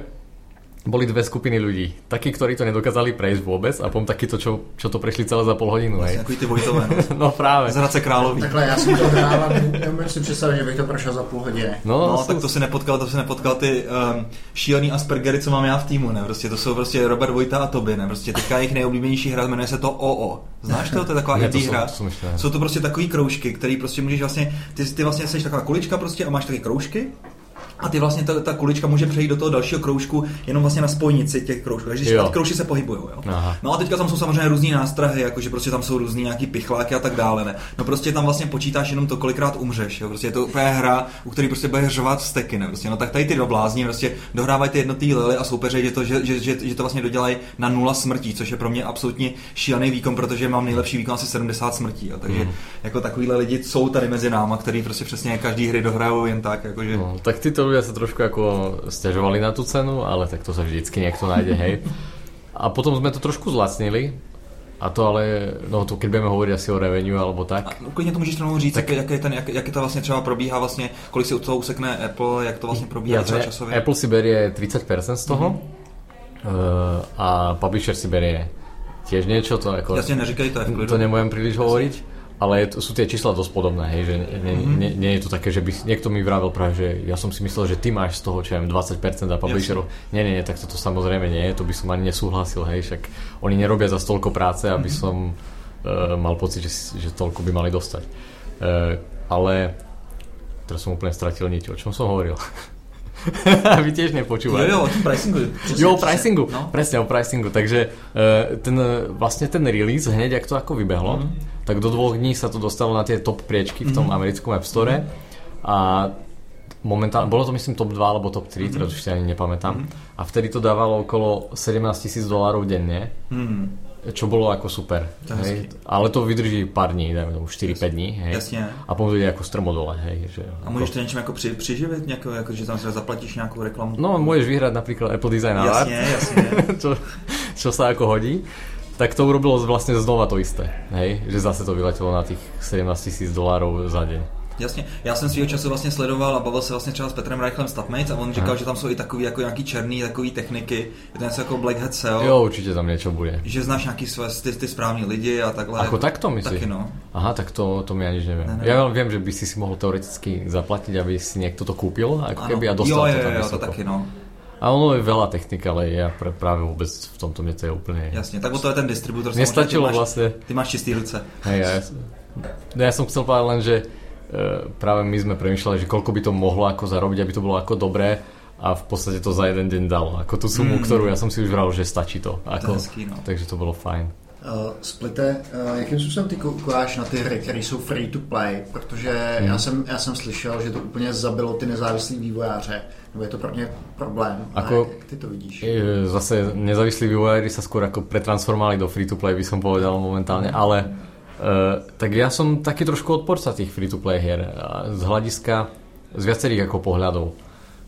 boli dve skupiny ľudí. Takí, ktorí to nedokázali prejsť vôbec a potom takí to, čo, čo to prešli celé za pol hodinu. Takový ty Vojtové. No práve. Z Hradce Králové. Takhle, ja som to hrával, neumiem si predstaviť, že bych to prešel za pol hodiny. No, no tak to si nepotkal, to si nepotkal ty um, šílený Aspergery, co mám ja v týmu, ne? Prostě to sú prostě Robert Vojta a Toby, ne? Prostě teďka jejich nejoblíbenější hra, jmenuje se to O O. Znáš to? To je taková indie hra. Jsou, jsou to prostě takový kroužky, který prostě můžeš vlastně, ty, ty vlastně seš taková kulička prostě a máš taky kroužky. a ty vlastně ta, ta kulička může přejít do toho dalšího kroužku jenom vlastně na spojnici těch kroužků. Takže ty kroužky se pohybujou, jo. Aha. No a teďka tam jsou samozřejmě různý nástrahy, jakože prostě tam jsou různý nějaký pichláky a tak dále, ne. No prostě tam vlastně počítáš jenom to, kolikrát umřeš, jo. Prostě je to úplně hra, u který prostě bude řvat steky, ne. Prostě no tak tady ty dva blázni prostě dohrávají ty jednotý lily a soupeřej, že to že, že, že, že to vlastně dodělají na nula smrtí, což je pro mě absolutně šílený výkon, protože mám nejlepší výkon asi sedmdesát smrtí, jo. Takže hmm. jako takovýhle lidi jsou tady mezi náma, který prostě přesně každý hry dohrajou jen tak, jakože no, tak ty to se trošku jako stěžovali na tu cenu, ale tak to se vždycky někdo najde, hej. A potom jsme to trošku zlacnili. A to ale, no to keď budeme hovořit asi o revenue alebo tak. A klidně to můžeš rovnou říct, tak, jak, je ten, jak, jak je to vlastně třeba probíhá vlastně, kolik si od toho usekne Apple, jak to vlastně probíhá jasné, třeba časově. Apple si berie třicet procent z toho mm-hmm. uh, a publisher si berie tiež niečo, to jako jasně neříkej, to je v klidu. To nemůžem príliš hovoriť. Ale to, sú tie čísla dosť podobné, hej, že nie, nie, nie je to také, že by niekto mi vravel práve, že ja som si myslel, že ty máš z toho, čo viem, dvadsať percent a publisherov. Nie, nie, nie, tak toto samozrejme nie je, to by som ani nesúhlasil, hej, však oni nerobia za toľko práce, aby som uh, mal pocit, že, že toľko by mali dostať. Uh, ale teraz som úplne stratil niť, o čom som hovoril. Vy tiež nepočúvali. Jo, jo, o pricingu. Jo, o pricingu, no. Presne o pricingu. Takže ten, vlastne ten release, hneď jak to ako vybehlo, mm-hmm. tak do dvoch dní sa to dostalo na tie top priečky v tom mm-hmm. americkom App Store. A momentálne, bolo to myslím top dva alebo top tri, mm-hmm. teda už ani nepamätám. Mm-hmm. A vtedy to dávalo okolo sedemnásť tisíc dolárov denne, mm-hmm. čo bolo ako super. To hej. Ale to vydrží pár dní, dajme tomu štyri päť dní, hej. Jasně. A potom to jde jako strmo dole, hej, že. A můžeš to něčím jako při, přiživit, nějakou, jako že tam si zaplatíš nějakou reklamu. No, můžeš vyhrát například Apple Design Awards. Jasně, jasně. čo, čo sa jako hodí. Tak to urobilo vlastne znova to isté, hej, že zase to vyletelo na tých sedemnásť tisíc dolárov za deň. Jasně, já jsem svýho času vlastně sledoval a bavil se vlastně třeba s Petrem Reichlem Statmates a on říkal, aha. že tam jsou i takový jako nějaký černý takový techniky, je to něco jako Black Hat S E O. Jo, určitě tam něco bude. Že znáš nějaký své, ty, ty správní lidi a takhle. Ako tak to myslíš? Taky no. Aha, tak to, to mi ani nevím. Ne, ne. Já vím, že by si si mohl teoreticky zaplatit, aby si někdo to koupil a keby a dostal jo, to tam jo, jo, to taky no. A ono je veľa technik, ale ja práve vôbec v tomto mne to je úplne... Jasne, tak to je ten distribútor. Nestačilo vlastne. Ty máš čistý ruce. Hej, ja, ja som chcel povedať len, že práve my sme premýšľali, že koľko by to mohlo ako zarobiť, aby to bolo ako dobré a v podstate to za jeden deň dalo. Ako tú sumu, hmm. ktorú ja som si už vral, že stačí to. Ako, to hezký, no. Takže to bolo fajn. Uh, Splite, uh, jakým způsobem ty koukáš na ty hry, které jsou free to play, protože hmm. já, jsem, já jsem slyšel, že to úplně zabilo ty nezávislí vývojáře, nebo je to pro ně problém. Ako, jak ty to vidíš? Zase nezávislí vývojáři se skôr ako pretransformovali do free to play, by som povedal momentálne, ale uh, tak ja som taký trošku odporca tých free to play hier z hľadiska, z viacerých ako pohľadov,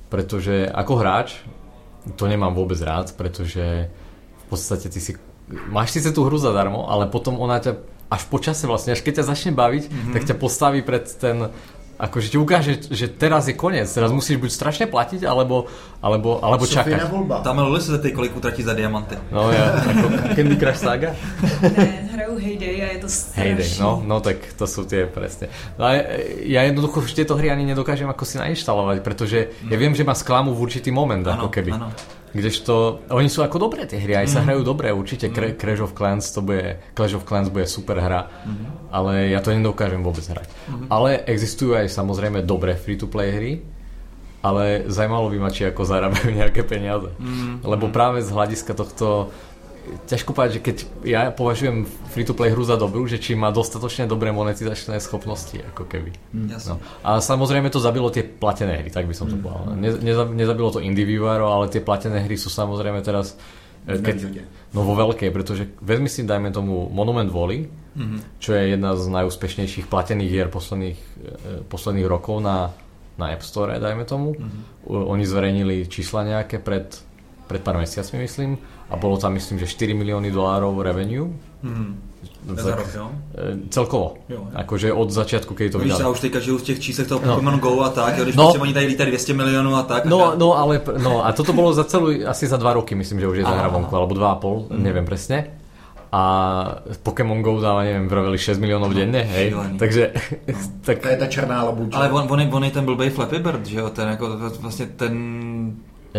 pretože ako hráč to nemám vôbec rád, pretože v podstate ty si máš sice tu hru zadarmo, ale potom ona ťa až po čase vlastne, až keď ťa začne baviť, mm-hmm. tak ťa postaví pred ten, akože ti ukáže, že teraz je koniec, teraz musíš buď strašne platiť, alebo, alebo, alebo čakať. Tam Luly sa za tej kolik utratí za diamanty. No ja, ako Candy Crush Saga. Ne, hrajú Heyday a je to strašné. Heyday, no, no tak to sú tie presne. No a ja jednoducho už tieto hry ani nedokážem ako si nainštalovať, pretože ja viem, že ma sklamú v určitý moment, ano, ako keby. Ano. Kdežto, oni sú ako dobré tie hry, aj sa mm. hrajú dobré, určite mm. Clash of Clans to bude, Clash of Clans bude super hra, mm. ale ja to nedokážem vôbec hrať. Mm. Ale existujú aj samozrejme dobré free-to-play hry, ale zajímalo by ma, či ako zarábajú nejaké peniaze. Mm. Lebo práve z hľadiska tohto, ťažko povedať, že keď ja považujem free-to-play hru za dobrú, že či má dostatočne dobré monetizačné schopnosti, ako keby. Mm. No. A samozrejme to zabilo tie platené hry, tak by som to povedal. Ne, neza, nezabilo to indie vývojárov, ale tie platené hry sú samozrejme teraz keď, no vo veľkej, pretože vezmi si, dajme tomu Monument Valley, mm-hmm. čo je jedna z najúspešnejších platených hier posledných, posledných rokov na, na App Store, dajme tomu. Mm-hmm. Oni zverejnili čísla nejaké pred pred pár mesiacmi, myslím, a bolo tam, myslím, že štyri milióny dolárov revenue. Hmm. Za rok, jo? Celkovo. Jo, jo. Akože od začiatku, keď to vydali. Víš, a už teďka žijú v těch číslech toho Pokémon no. Go a tak, jo, když no. oni tady lítají dvesto miliónov a tak. No, a... no, ale, no, a toto bolo za celú, asi za dva roky, myslím, že už je za hra vonku, alebo dva a pol, mm. neviem presne. A Pokémon Go dáva, neviem, vraveli šesť miliónov denne, hej. Šílený. Takže... No. Tak... To je ta černá labučka. Ale on, on, je, on je ten blbej Flappy Bird, že jo, ten jako vlastně ten...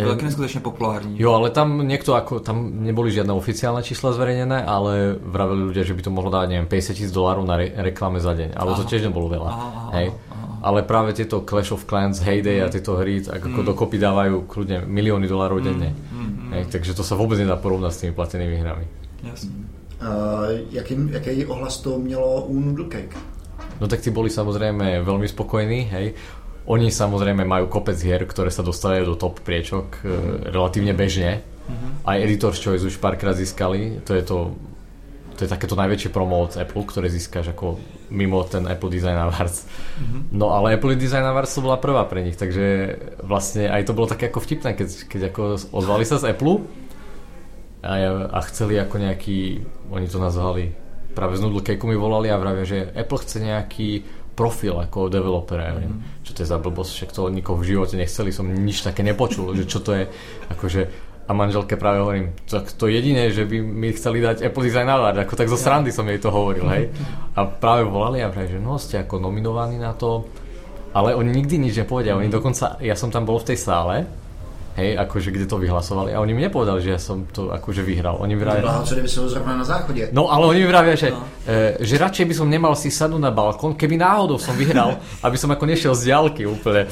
To taky neskutečně populární. Jo, ale tam někdo jako tam neboli žiadne oficiálne čísla zverejnené, ale vraveli ľudia, že by to mohlo dať, neviem, päťdesiat tisíc dolárov na re- reklame za deň, ale aha. to tiež nebolo veľa. Aha, aha, hej. Aha. ale práve tieto Clash of Clans, Heyday a tieto hry tak ako mm. dokopy dávajú kľudne milióny dolárov denne. Mm. Hej, takže to sa vôbec nedá porovnať s tými platenými hrami. Jasne. Uh, jaký, jaký ohlas to mělo u Noodle Cake? No tak tí boli samozrejme veľmi spokojní, hej. Oni samozrejme majú kopec hier, ktoré sa dostávajú do top priečok e, relatívne bežne. Uh-huh. Aj Editor's Choice už párkrát získali. To je, to, to je takéto najväčšie promo od Apple, ktoré získaš ako mimo ten Apple Design Awards. Uh-huh. No ale Apple Design Awards to bola prvá pre nich, takže vlastne aj to bolo také ako vtipné, keď, keď ako ozvali sa z Apple a, a chceli ako nejaký, oni to nazvali, práve z Noodle Cakeu mi volali a vravia, že Apple chce nejaký profil ako developera, ja viem, mm. čo to je za blbosť, však to od nikoho v živote nechceli, som nič také nepočul, že čo to je, akože, a manželke práve hovorím, tak to jediné, že by mi chceli dať Apple Design Award, ako tak zo srandy som jej to hovoril, hej, a práve volali a práve, že no, ste ako nominovaní na to, ale oni nikdy nič nepovedia, oni dokonca, ja som tam bol v tej sále, hej, akože kde to vyhlasovali a oni mi nepovedali, že ja som to akože vyhral. Oni vravia, to blahoče, kdyby som zrovna na záchode. No ale oni mi vravia, že, no. e, že radšej by som nemal si sadnúť na balkón, keby náhodou som vyhral, aby som ako nešiel z diaľky úplne.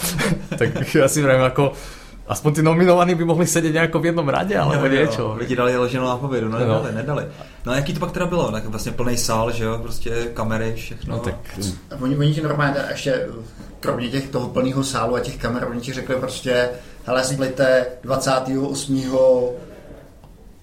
Tak ja si vravím, ako aspoň tí nominovaní by mohli sedieť nejako v jednom rade, alebo no, niečo. Jo, lidi dali leženou na povědu, no, no. Nedali, nedali. No a jaký to pak teda bylo? Tak vlastně plný sál, že jo, prostě kamery, všechno. No, tak... Oni, oni ti normálně ještě, kromě těch toho plného sálu a těch kamer, oni ti řekli prostě, hele, Splite dvacátého osmého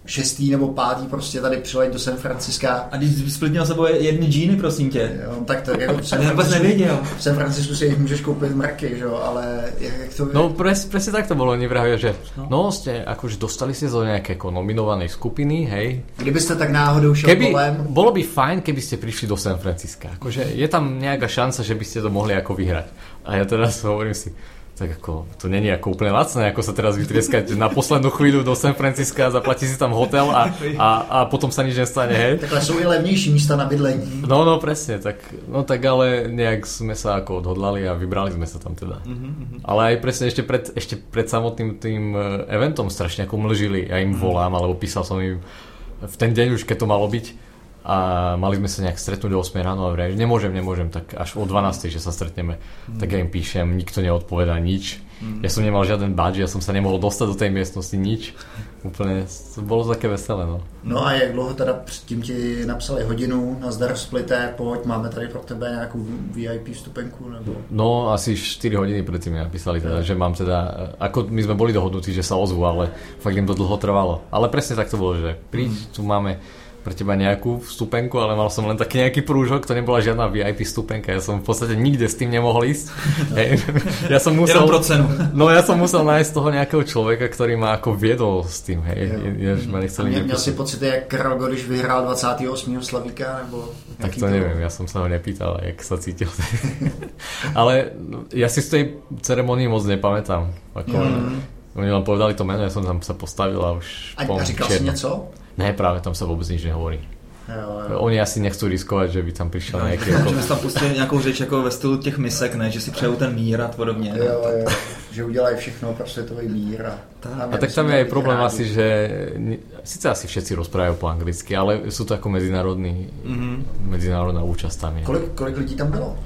šestého nebo pátý prostě tady přileď do San Franciska. A když Split měl sebou jedny džíny, prosím tě. Jo, tak to jako San Francisku, v San Francisku si jich můžeš koupit mraky, že jo, ale jak to... No presne tak to bolo, oni vravia, že no, no ste akože dostali ste do nejaké nominovanej skupiny, hej. Kdybyste tak náhodou šel keby, kolem... Bolo by fajn, keby ste prišli do San Francisca. Akože je tam nejaká šanca, že by ste to mohli ako vyhrať. A ja teraz hovorím si... Tak ako, to není ako úplne lacné, ako sa teraz vytrieskať na poslednú chvíľu do San Francisca, zaplatí si tam hotel a, a, a potom sa nič nestane, hej. Takhle sú i levnejší místa na bydlení. No, no, presne, tak, no, tak ale nejak sme sa ako odhodlali a vybrali sme sa tam teda. Mm-hmm. Ale aj presne ešte pred, ešte pred samotným tým eventom strašne ako mlžili, ja im volám, alebo písal som im v ten deň už, keď to malo byť. A mali sme sa nejak stretnúť o osem ráno a vraj, nemôžem, nemôžem, tak až o dvanástej že sa stretneme, mm. tak ja im píšem, nikto neodpovedá nič, mm. ja som nemal žiaden badge, ja som sa nemohol dostať do tej miestnosti, nič, úplne to bolo také veselé, no. No a jak dlouho teda předtím ti napsali hodinu, nazdar Splité, pojď, máme tady pro tebe nejakú vé í pé vstupenku, nebo? No asi štyri hodiny predtým mi napísali teda, že mám teda, ako my sme boli dohodnutí, že sa ozvu, ale fakt im to dlho trvalo, ale presne tak to bolo, že príď, mm. tu máme pre teba nejakú vstupenku, ale mal som len taký nejaký prúžok, to nebola žiadna vé í pé vstupenka, ja som v podstate nikde s tým nemohol ísť. Hej. Ja som musel... No ja som musel nájsť toho nejakého človeka, ktorý ma ako viedol s tým, hej. Ja, ma nechceli nepísať. Měl si pocit, jak Krago, když vyhrál dvacátého osmého Slavíka, nebo... Tak to neviem, ja som sa ho nepýtal, jak sa cítil. Ale ja si z tej ceremonii moc nepamätám. Ako... Mm. Oni len povedali to meno, ja som tam sa postavil a už... A, a říkal si nieco? Ne, práve tam sa vôbec nič nehovorí. Jo, jo. Oni asi nechcú riskovať, že by tam prišiel no, nejaký... Že by tam pustili nejakou řeč jako ve stylu těch misek, ne? Že si přejou ten mír a podobně. Jo, jo, jo. Že udělají všechno pro světový mír. A, a tak tam je aj problém rádi. Asi, že... Sice asi všetci rozprávajú po anglicky, ale sú to ako medzinárodný... Mm-hmm. Medzinárodná účasť tam je. Kolik, kolik lidí tam bylo?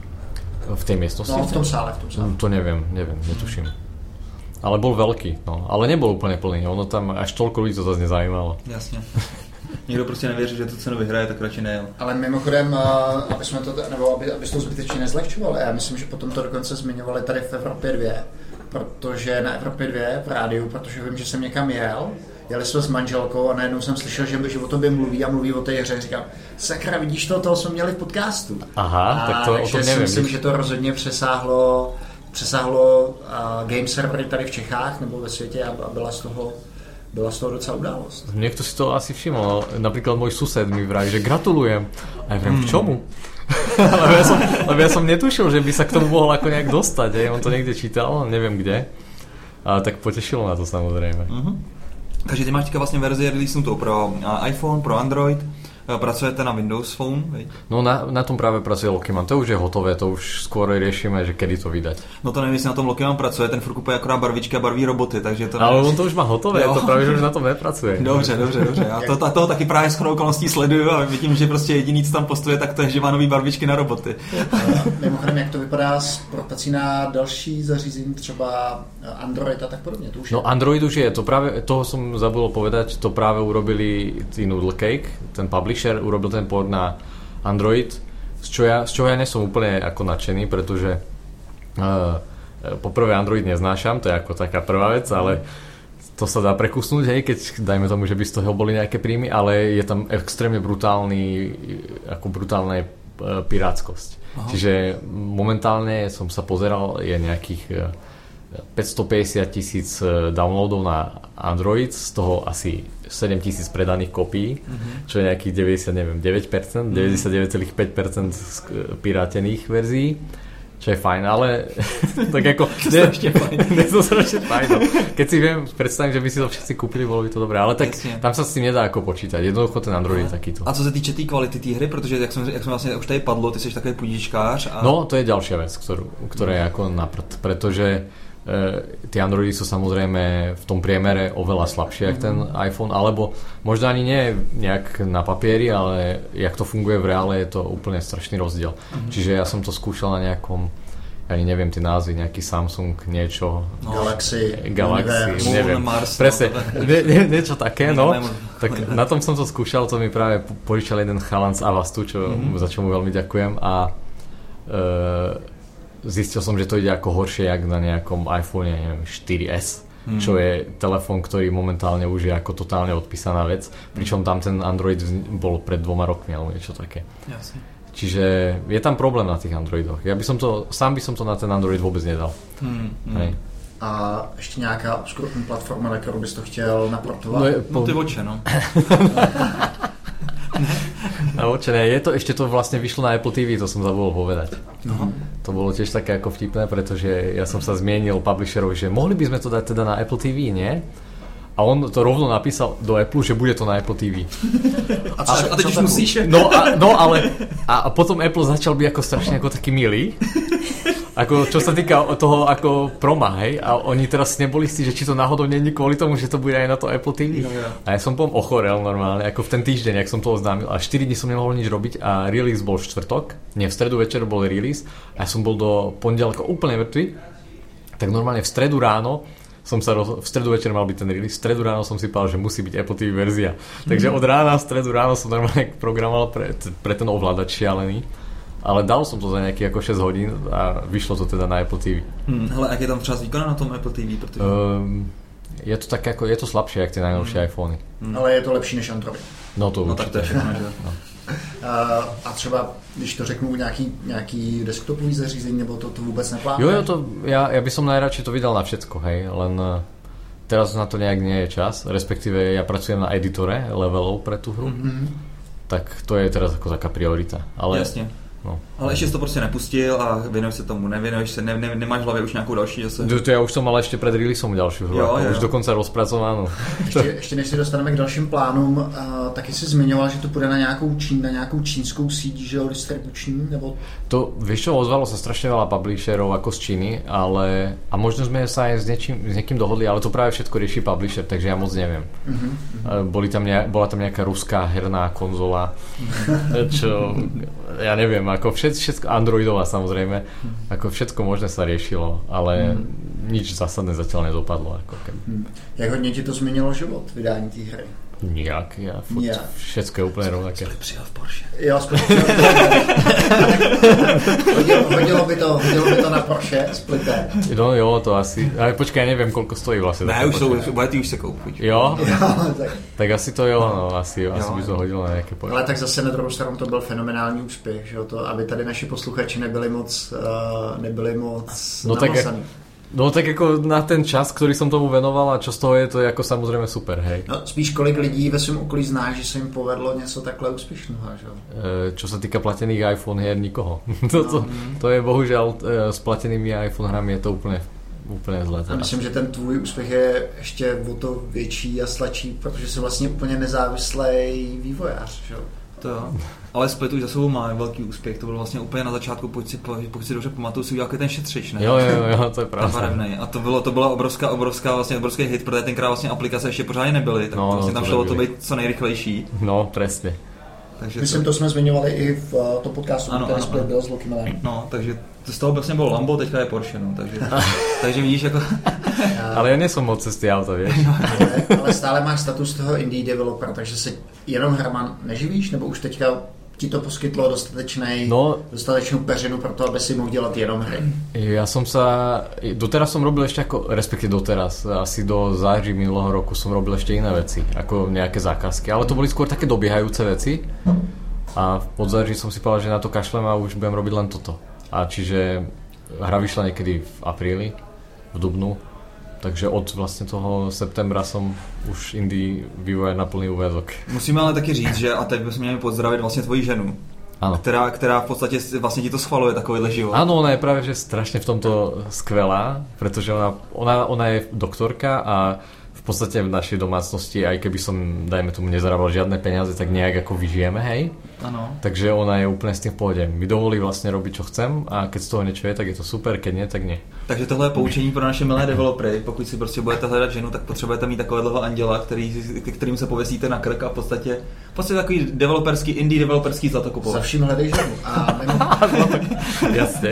V tej miestnosti? No, v tom sále. V tom sále. To neviem, neviem, netuším. Ale bol veľký, no. Ale nebol úplne plný. Ono tam až toľko ľudí to zase nezajímalo. Jasne. Nikdo prostě nevěří, že tu cenu vyhraje, tak radši nejel. Ale mimochodem, aby jsme to, nebo aby, aby to zbytečně nezlehčovali, já myslím, že potom to dokonce zmiňovali tady v Evropě dva, protože na Evropě dva v rádiu, protože vím, že jsem někam jel, jeli jsme s manželkou a najednou jsem slyšel, že, že o tobě mluví a mluví o té hře. Říkám, sakra, vidíš to, toho jsme měli v podcastu. Aha, a tak to o tom nevím. Myslím, že to rozhodně přesáhlo... přesáhlo uh, game servery tady v Čechách nebo ve světě a byla z toho, byla z toho docela událost. Někdo si to asi všiml, například můj sused mi vraví, že gratulujem. A já vrám, k čemu? Lebo, ja som, lebo ja som netušil, že by sa k tomu mohol ako nejak dostať. Je. On to někde čítal, nevím kde. A tak potěšilo na to samozřejmě. Uh-huh. Takže ty máš teďka vlastně verzi releasenutou pro iPhone, pro Android. Pracujete na Windows Phone? Viď? No na, na tom právě pracuje Loki Man, to už je hotové, to už skoro řešíme, že kedy to vydat. No to nevím, jestli na tom Loki Man pracuje, ten furt kupuje akorát barvičky a barví roboty, takže to... Ale on to už má hotové, jo. To právě, že už na tom nepracuje. Dobře, dobře, dobře, já to, to, toho taky právě shodou okolností sleduju a vidím, že prostě jediný, co tam postuje, tak to je, že má nový barvičky na roboty. Mimochodem, jak to vypadá s portací na další zařízení, třeba Android a tak podobně? To už no Android už je, to právě, toho jsem zabil povedať, to právě urobili ty Noodle Cake, ten publisher urobil ten port na Android, z čoho ja, z čoho ja nesom úplne ako nadšený, pretože uh, poprvé Android neznášam, to je ako taká prvá vec, ale to sa dá prekusnúť, hej, keď dajme tomu, že by z toho boli nejaké príjmy, ale je tam extrémne brutálny, ako brutálne uh, pirátskosť. Aha. Čiže momentálne som sa pozeral, je nejakých uh, päťstopäťdesiat tisíc downloadov na Android, z toho asi sedem tisíc predaných kopií, uh-huh. Čo je nejakých devadesát, neviem, deväť percent, deväťdesiatdeväť celá päť percent pirátených verzií, čo je fajn, ale tak ako... To je strašne fajn. To je strašne fajn. Keď si viem, predstavím, že by si to všetci kúpili, bolo by to dobré, ale tak jasne. Tam sa s tým nedá ako počítať, jednoducho ten Android je takýto. A co sa týče tý kvality tý hry, pretože jak som, jak som vlastne, už tady padlo, ty seš takový pudíčkář a... No, to je ďalšia vec, ktorú, ktorá je ako naprd, pretože ty Androidy sú samozrejme v tom priemere oveľa slabšie jak ten iPhone, alebo možno ani nie nejak na papieri, ale jak to funguje v reále, je to úplne strašný rozdiel. Uh-huh. Čiže ja som to skúšal na nejakom, ja neviem tie názvy, nejaký Samsung niečo, no, Galaxy, Galaxy, neviem, neviem Mars, presne, no, nie, nie, niečo také, no. Tak na tom som to skúšal, to mi práve požičal jeden chalan z Avastu, čo, uh-huh. za čo mu veľmi ďakujem a e, zistil som, že to ide ako horšie jak na nejakom iPhone, neviem, štyri es, hmm. čo je telefon, ktorý momentálne už je ako totálne odpísaná vec, pričom tam ten Android bol pred dvoma rokmi alebo niečo také. Jasne. Čiže je tam problém na tých Androidoch. Ja by som to, sám by som to na ten Android vôbec nedal. Hmm. Hej. A ještě nějaká obskurní platforma, na kterou bys to chtěl naportovat? No, je, po... no ty oče, no. No, ne, je to, ešte to vlastne vyšlo na Apple té vé, to som zabudol povedať. Aha. To bolo tiež také ako vtipné, pretože ja som sa zmienil publisherovi, že mohli by sme to dať teda na Apple té vé, nie? A on to rovno napísal do Apple, že bude to na Apple té vé. A, čo, ale, a teď už musíš. No, a, no ale a potom Apple začal byť ako strašne ako taký milý. Ako, čo sa týka toho ako proma, hej, a oni teraz neboli si, že či to náhodou není kvôli tomu, že to bude aj na to Apple té vé. No, ja. A ja som potom ochorel normálne, ako v ten týždeň, jak som to oznámil, a štyri dni som nemohol nič robiť a release bol v štvrtok, nie, v stredu večer bol release a ja som bol do pondelka úplne mŕtvy, tak normálne v stredu ráno som sa roz... v stredu večer mal byť ten release, v stredu ráno som si pál, že musí byť Apple té vé verzia. Takže od rána v stredu ráno som normálne programoval pre, pre ten ovládač šialený. Ale dal som to za nejaký ako šesť hodín a vyšlo to teda na Apple té vé. Hmm, hele, ak je tam čas výkona na tom Apple té vé? Protože... Um, je to tak jako, je to slabšie, jak ty najnovšie hmm. iPhony. Hmm. Ale je to lepší než Android. No to no, určitě. Tak to je, no. A třeba, když to řeknu, nějaký, nějaký desktopový zařízení, nebo to, to vůbec neplánuje? Jo, jo, to, ja, ja by som najradšie to vydal na všetko, hej, len teraz na to nejak nie je čas, respektíve ja pracujem na editore levelov pre tú hru, mm-hmm. tak to je teraz ako taká priorita. Ale... Jasne. No. Ale ještě jsi to prostě nepustil a věnuješ se tomu, nevěnuješ se, ne, ne, nemáš v hlavě už nějakou další zase. To já už jsem ale ještě před releaseem další hru, jo, jo. Už dokonce rozpracováno. Ještě, ještě než se dostaneme k dalším plánům, uh, taky jsi zmiňoval, že to půjde na nějakou, čín, na nějakou čínskou síť, že jo, distribuční, nebo... To, víš čo, ozvalo se strašně veľa publisherov ako z Číny, ale a možno jsme se aj s, něčím, s někým dohodli, ale to právě všetko řeší publisher, takže já moc nevím. Uh-huh, uh-huh. Boli tam nejak, bola tam nějaká ruská herná konzola, čo, já nevím, ako všetko, všetko Androidová samozrejme, ako všetko možné sa riešilo, ale mm. nič zásadné zatiaľ nedopadlo. Ako keby. Jak hodně ti to změnilo život, vydání té hry? Nijak, ja furt, Nijak. Všetko je úplne rovnaké. Spolu přijel v Porsche. Jo, spolu přijel v Porsche. hodilo, hodilo, by to, hodilo by to na Porsche, Splité. No jo, to asi, ale počkej, neviem, koľko stojí vlastne. Ne, už to, bude ty už se koupuť. Jo? jo tak. tak asi to jo, no, asi, jo, asi by to hodilo na nejaké Porsche. Ale tak zase na druhou stranu to byl fenomenální úspěch, že jo, to, aby tady naši posluchači nebyli moc, uh, nebyli moc no, namasaný. No tak jako na ten čas, který jsem tomu věnoval a čo z toho je, to je jako samozřejmě super, hej. No spíš kolik lidí ve svém okolí zná, že se jim povedlo něco takhle úspěšného, že jo? E, čo se týká platených iPhone her, nikoho. to, to, to je bohužel s platenými iPhone hrami je to úplně, úplně zlé. A myslím, že ten tvůj úspěch je ještě o to větší a sladší, protože jsi vlastně úplně nezávislý vývojář, že jo? To jo. Ale Split už za sebou má velký úspěch, to bylo vlastně úplně na začátku, pokud si, pokud si dobře pamatuju, si udělal ten šetřič, ne? Jo, jo, jo, to je pravda. A to bylo, to byla obrovská, obrovská, vlastně obrovský hit, protože tenkrát vlastně aplikace ještě pořádně nebyly, tak no, vlastně tam šlo o to být co nejrychlejší. No, přesně. Takže myslím, to... to jsme zmiňovali i v uh, tom podcastu, ano, který ano, Split ano. byl s Loki Manem. No, takže to z toho vlastně bylo Lambo, teďka je Porsche, no, takže, takže vidíš jako... Ale já nejsem moc cestý auta, víš? ale, ale stále máš status toho indie developera, takže se jenom Herman neživíš, nebo už teďka ti to poskytlo dostatečnej, no, dostatečnou peřinu pro to, aby si mohl dělat jenom hry? Já jsem se... Doteraz jsem robil ještě jako... Respektive doteraz, asi do září minulého roku jsem robil ještě jiné věci, jako nějaké zákazky, ale to byly skôr také dobíhajúce věci a od září jsem si povedal, že na to kašlem a už budem robiť len toto. A čiže hra vyšla někdy v apríli, v dubnu, takže od vlastně toho septembra jsem už indie vývoje na plný úvazok. Musíme ale taky říct, že a teď bychom měli pozdravit vlastně tvoji ženu, ano. Která, která v podstatě vlastně ti to schvaluje takovýhle život. Ano, ona je právě že strašně v tomto skvělá, protože ona, ona, ona je doktorka a v podstatě v naší domácnosti, aj keby som, dajme tomu, nezarábal žiadne peniaze, tak nejak ako vyžijeme, hej? Ano. Takže ona je úplne s tým v pohode. Mi dovolí vlastne robiť, čo chcem a keď z toho niečo je, tak je to super, keď nie, tak nie. Takže tohle je poučení pro naše milé developery. Pokud si prostě budete hledat ženu, tak potřebujete mít takového anděla, který, kterým se pověsíte na krk a v podstatě, v podstatě takový developerský, indie developerský zlatokopov. Za vším hledej ženu. A jasně.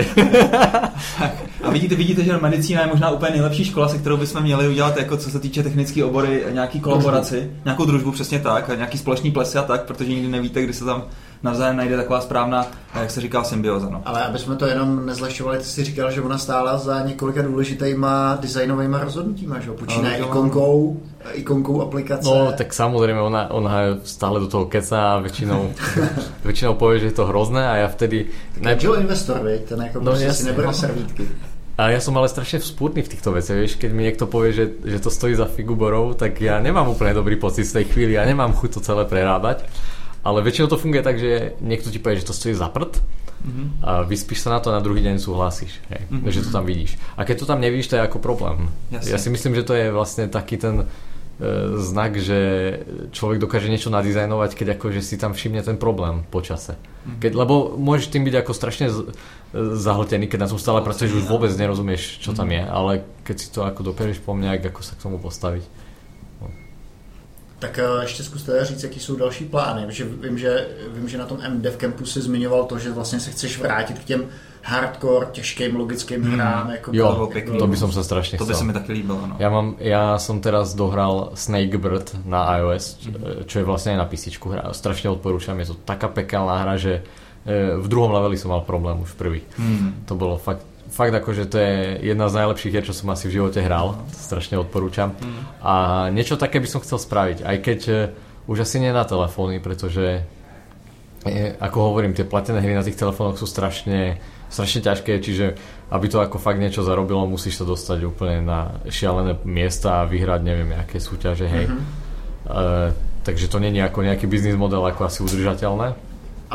A vidíte, vidíte, že medicína je možná úplně nejlepší škola, se kterou bychom měli udělat, jako co se týče technické obory, nějaký kolaboraci, družbu. Nějakou družbu, přesně tak, a nějaký společný plesy a tak, protože nikdy nevíte, kdy se tam navzájem najde taková správná, jak se říká, symbioza. No. Ale aby jsme to jenom nezlehčovali, ty jsi říkal, že ona stála za několika důležitýma designovými rozhodnutíma, že jo? Počínaje no, ikonkou, ikonkou aplikace. No, tak samozřejmě ona, ona stále do toho kecá a většinou, většinou pově, že je to hrozné a já vtedy... Takže ne... investor, víš, ten jako no, prostě si nebere servítky. A ja som ale strašne vzpúrny v týchto veciach, vieš, keď mi niekto povie, že, že to stojí za figu borov, tak ja nemám úplne dobrý pocit z tej chvíli, ja nemám chuť to celé prerábať, ale väčšinou to funguje tak, že niekto ti povie, že to stojí za prd mm-hmm. a vyspíš sa na to a na druhý deň súhlasíš, hej, mm-hmm. že to tam vidíš. A keď to tam nevidíš, to je ako problém. Jasne. Ja si myslím, že to je vlastne taký ten e, znak, že človek dokáže niečo nadizajnovať, keď akože si tam všimne ten problém po čase. Keď, lebo môžeš tým byť ako strašne zahltený, keď na tom stále pracuješ, už vôbec nerozumieš, čo tam je, ale keď si to ako dokážeš pomňať, ako sa k tomu postaviť. No. Tak ještě zkuste říct, jaký jsou další plány, protože vím, že, vím, že na tom M D F campu si zmiňoval to, že vlastně se chceš vrátit k těm hardcore, těžkým, logickým hmm. hrám. Jako jo, pěkný, to by som sa strašne chcel. To by sa mi taky líbilo, no. Ja, mám, ja som teraz dohral Snakebird na iOS, hmm. čo je vlastne aj na písičku hra. Strašne odporúčam, je to taká pekelná hra, že v druhom leveli som mal problém už prvý. Hmm. To bolo fakt, fakt akože to je jedna z najlepších hier, čo som asi v živote hral. To strašne odporúčam. Hmm. A niečo také by som chcel spraviť, aj keď už asi nie na telefóny, pretože ako hovorím, tie platené hry na tých telefónoch sú strašne strašne ťažké, čiže aby to ako fakt niečo zarobilo, musíš sa dostať úplne na šialené miesta a vyhrať neviem aké súťaže, hej. Uh-huh. E, takže to nie je ako nejaký biznis model ako asi udržateľné.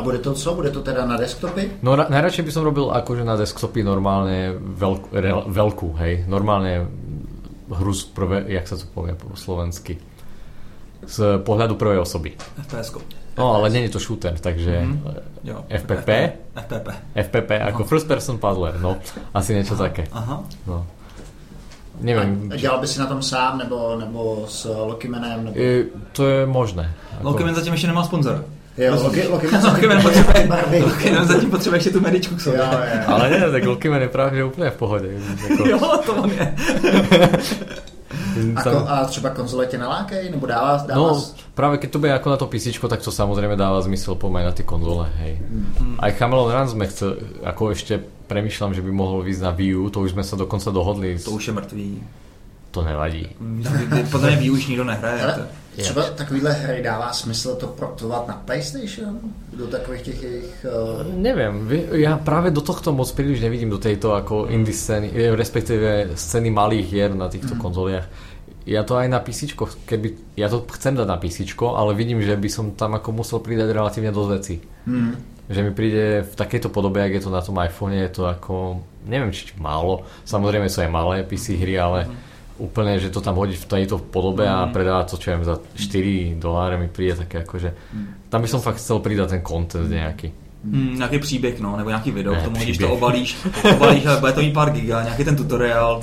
A bude to co? Bude to teda na desktopy? No ra- najradšej by som robil akože na desktopy normálne veľk- re- veľkú, hej. Normálne hru z prvé, jak sa to povie po slovensky, z pohľadu prvej osoby. F P S-ko. No, ale není to shooter, takže mm-hmm. F P P, F P P, F P P ako first person puzzler, no, asi niečo aha, také. Aha. No. Neviem. A dělal by si na tom sám, nebo, nebo s Loki Manem? Nebo... E, to je možné. Ako... Loki Man zatím ešte nemá sponzor. Loki Man zatím potřebuje ešte tú medičku k sobě. Ale ne, tak Loki Man je právě úplne v pohode. Jo, to on je. A, ko, a třeba konzole tě nalákej? Nebo dává, dává... No právě keď to bude jako na to písičko, tak to samozřejmě dává zmysel pomáhať na ty konzole, hej. Mm. A Chameleon Run sme chceli, ako ešte premýšľam, že by mohol vyjsť na Wii U, to už sme sa dokonca dohodli. To už je mrtvý. To nevadí. Podle mě Wii U už nikdo nehraje. Ale třeba takovýhle hry dává smysl to portovat na PlayStation? Do takových těch jejich... Uh... Neviem, ja práve do tohto moc príliš nevidím, do tejto ako indie scény, respektíve scény malých hier na týchto mm. konzoliach. Ja to aj na písičko, keby, ja to chcem dať na písičko, ale vidím, že by som tam ako musel pridať relatívne dosť veci. Mm. Že mi príde v takejto podobe, jak je to na tom iPhone, je to ako, neviem či málo, samozrejme sú aj malé pé cé hry, ale mm. úplne, že to tam hodí v tejto podobe mm. a predávať to, čo viem, za štyri doláre mi príde také akože, tam by som fakt chcel pridať ten content nejaký. Hmm, nějaký příběh, no, nebo nějaký video, ne, k tomu hodíš, to obalíš, obalíš a bude to mít pár giga, nějaký ten tutoriál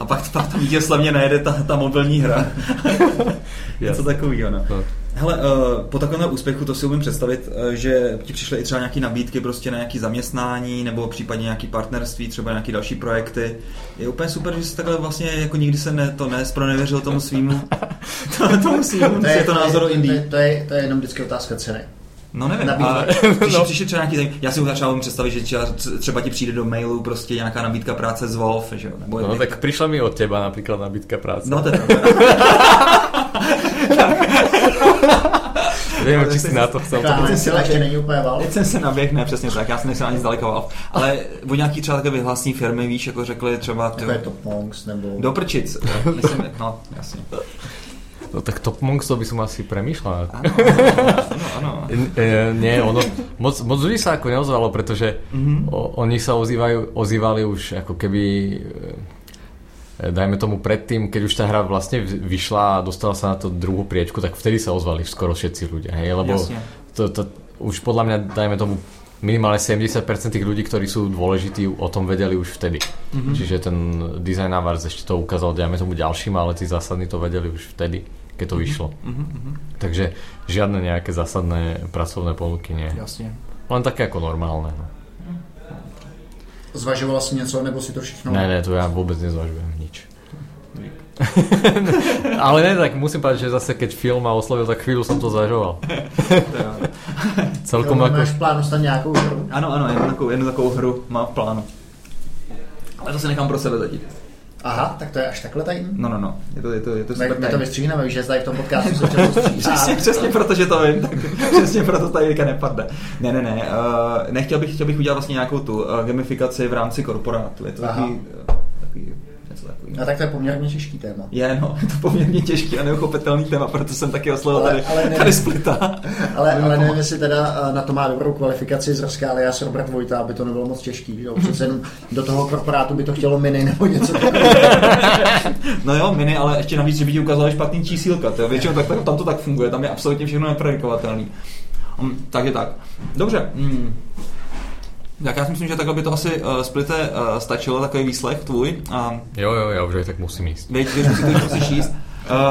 a pak, pak to vítěz slavně najede ta, ta mobilní hra. Něco takovýho, no. Hele, po takovém úspěchu to si umím představit, že ti přišly i třeba nějaké nabídky prostě na nějaké zaměstnání nebo případně nějaké partnerství, třeba nějaké další projekty. Je úplně super, že jsi takhle vlastně jako nikdy se ne, to nespronevěřil tomu svýmu, tomu svýmu, to je to názoru indie. To je, to je jenom vždycky otázka ceny. No nevím, ale když no. přišli třeba nějaký, já si začal můžu představit, že třeba, třeba ti přijde do mailu prostě nějaká nabídka práce z Wolf, že jo? No, no tak přišla mi od těba například nabídka práce. No to je pravda. Nevím, či jsi na to chcel. Klára, to sila ještě není úplně Valve. Teď jsem se naběhne, přesně tak, já jsem nechcel ani zdaleka Valve. Ale o nějaký třeba takové vyhlásní firmy, víš, jako řekli třeba... Jako je Top Monks nebo... Doprčic. Myslím, no, jasně. No tak Top Monks to by som asi premýšľal. Áno, áno, áno. E, nie, ono, moc, moc ľudí sa ako neozvalo, pretože mm-hmm. o, oni sa ozývajú, ozývali už ako keby, e, dajme tomu predtým, keď už tá hra vlastne vyšla a dostala sa na to druhú priečku, tak vtedy sa ozvali skoro všetci ľudia, hej, lebo to, to, už podľa mňa, dajme tomu, minimálne sedemdesiat percent tých ľudí, ktorí sú dôležití, o tom vedeli už vtedy. Mm-hmm. Čiže ten Design Awards ešte to ukázal, dajme tomu ďalším, ale tí zásadní to vedeli už vtedy, keď to vyšlo. Mm-hmm. Takže žiadne nejaké zásadné pracovné ponuky nie. Jasne. Len také ako normálne. No. Zvažovala si niečo, nebo si to všechno? Ne, ne, to ja vôbec nezvažujem nič. Ale ne, tak musím povedať, že zase keď film ma oslovil, tak chvíľu som to zvažoval. Celkom jo, ako... Máš v plánu stať nejakou hru? Áno, áno, jednu takovou, jednu takovou hru mám v plánu. Ale to si nechám pro sebe zatím. Aha, tak to je až takhle tajný? No, no, no. Je to, je to, je to super tajný. My to vystříhneme, víš, že tady v tom podcastu se často stříhá. Přesně, přesně proto, že to vím. Tak, přesně proto tady věka nepadne. Ne, ne, ne. Uh, nechtěl bych, chtěl bych udělat vlastně nějakou tu uh, gamifikaci v rámci korporátu. Je to aha. Takový... takový A tak to je poměrně těžký téma. Je, no, je to poměrně těžký a neuchopitelný téma, proto jsem taky oslovil ale, tady, ale nevím, tady Splita. Ale, ale nevím, jestli teda na to má dobrou kvalifikaci z Rozkália s Robert Vojta, aby to nebylo moc těžký, že? Přece jenom do toho korporátu by to chtělo mini nebo něco takového. No jo, mini, ale ještě navíc, že by ti ukázali špatný čísílka, to většinou tak, tak, tam to tak funguje, tam je absolutně všechno nepredikovatelný. Um, tak je tak. Dobře. Mm. Tak já si myslím, že takhle by to asi uh, Splite uh, stačilo, takový výslech tvůj. Uh, jo, jo, já už je tak musím jíst. Víš, když musíte, musíš jíst.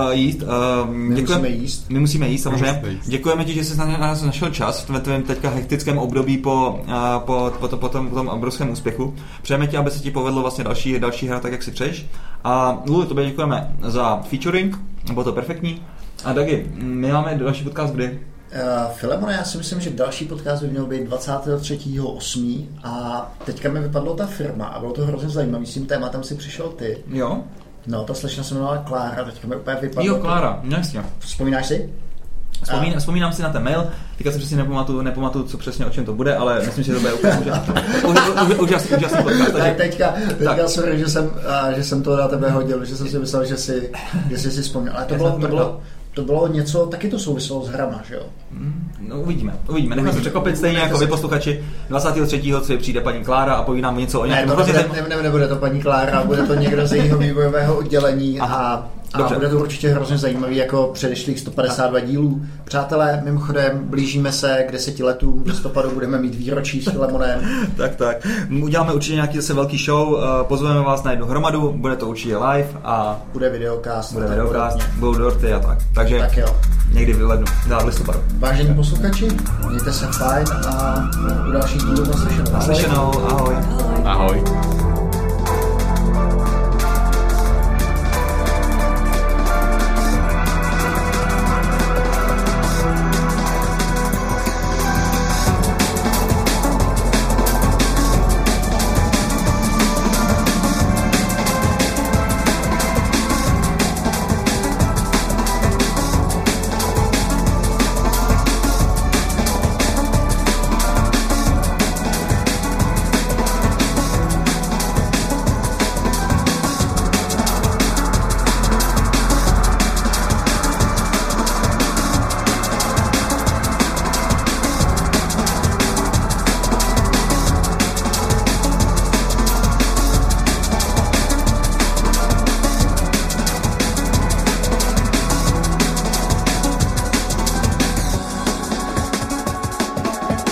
Uh, jíst uh, my děkujem, musíme jíst. My musíme jíst, samozřejmě. Jíst. Děkujeme ti, že jsi na nás našel čas v tvém teďka hektickém období po, uh, po, po, to, po, tom, po tom obrovském úspěchu. Přejeme ti, aby se ti povedlo vlastně další, další hra tak, jak si přeješ. A Luly, tobě děkujeme za featuring, bylo to perfektní. A Dagy, my máme další podcast kdy? Uh, Filemane, já si myslím, že další podcast by měl být dvacátého třetího osmého a teďka mi vypadla ta firma a bylo to hrozně zajímavý, s tím tématem si přišel ty. Jo. No, ta slečna se jmenovala Klára, teďka mi úplně vypadla. Jo, Klára, jasně. Vzpomínáš si? Vzpomín, a... Vzpomínám si na ten mail, teďka se přesně nepamatuju, nepamatuju, co přesně o čem to bude, ale myslím, že to bude úplně úžasný, úžasný podcast. Takže... Tak teďka, teďka tak. Sorry, že jsem, a, že jsem to na tebe hodil, že jsem si myslel, že jsi, že jsi si vzpomněl, ale to bylo... To bylo něco, taky to souviselo s hrama, že jo? No uvidíme, uvidíme. Nechme se překopit stejně jako vy posluchači. dvacátého třetího co přijde paní Klára a poví nám něco o nějakém... Ne, to nebude, ne, nebude to paní Klára, bude to někdo z jejího vývojového oddělení a, a bude to určitě hrozně zajímavý jako předešlých sto padesát dva dílů. Přátelé, mimochodem, blížíme se k deseti letům, v listopadu budeme mít výročí s Filemonem. Tak, tak. Uděláme určitě nějaký zase velký show, pozveme vás na jednu hromadu, bude to určitě live a... Bude videokast. Bude videokast, budou dorty a tak. tak. Takže tak jo. Někdy v lednu, v listopadu. Vážení posluchači, mějte se fajn a u dalších dílů naslyšenou. Naslyšenou, ahoj. Ahoj.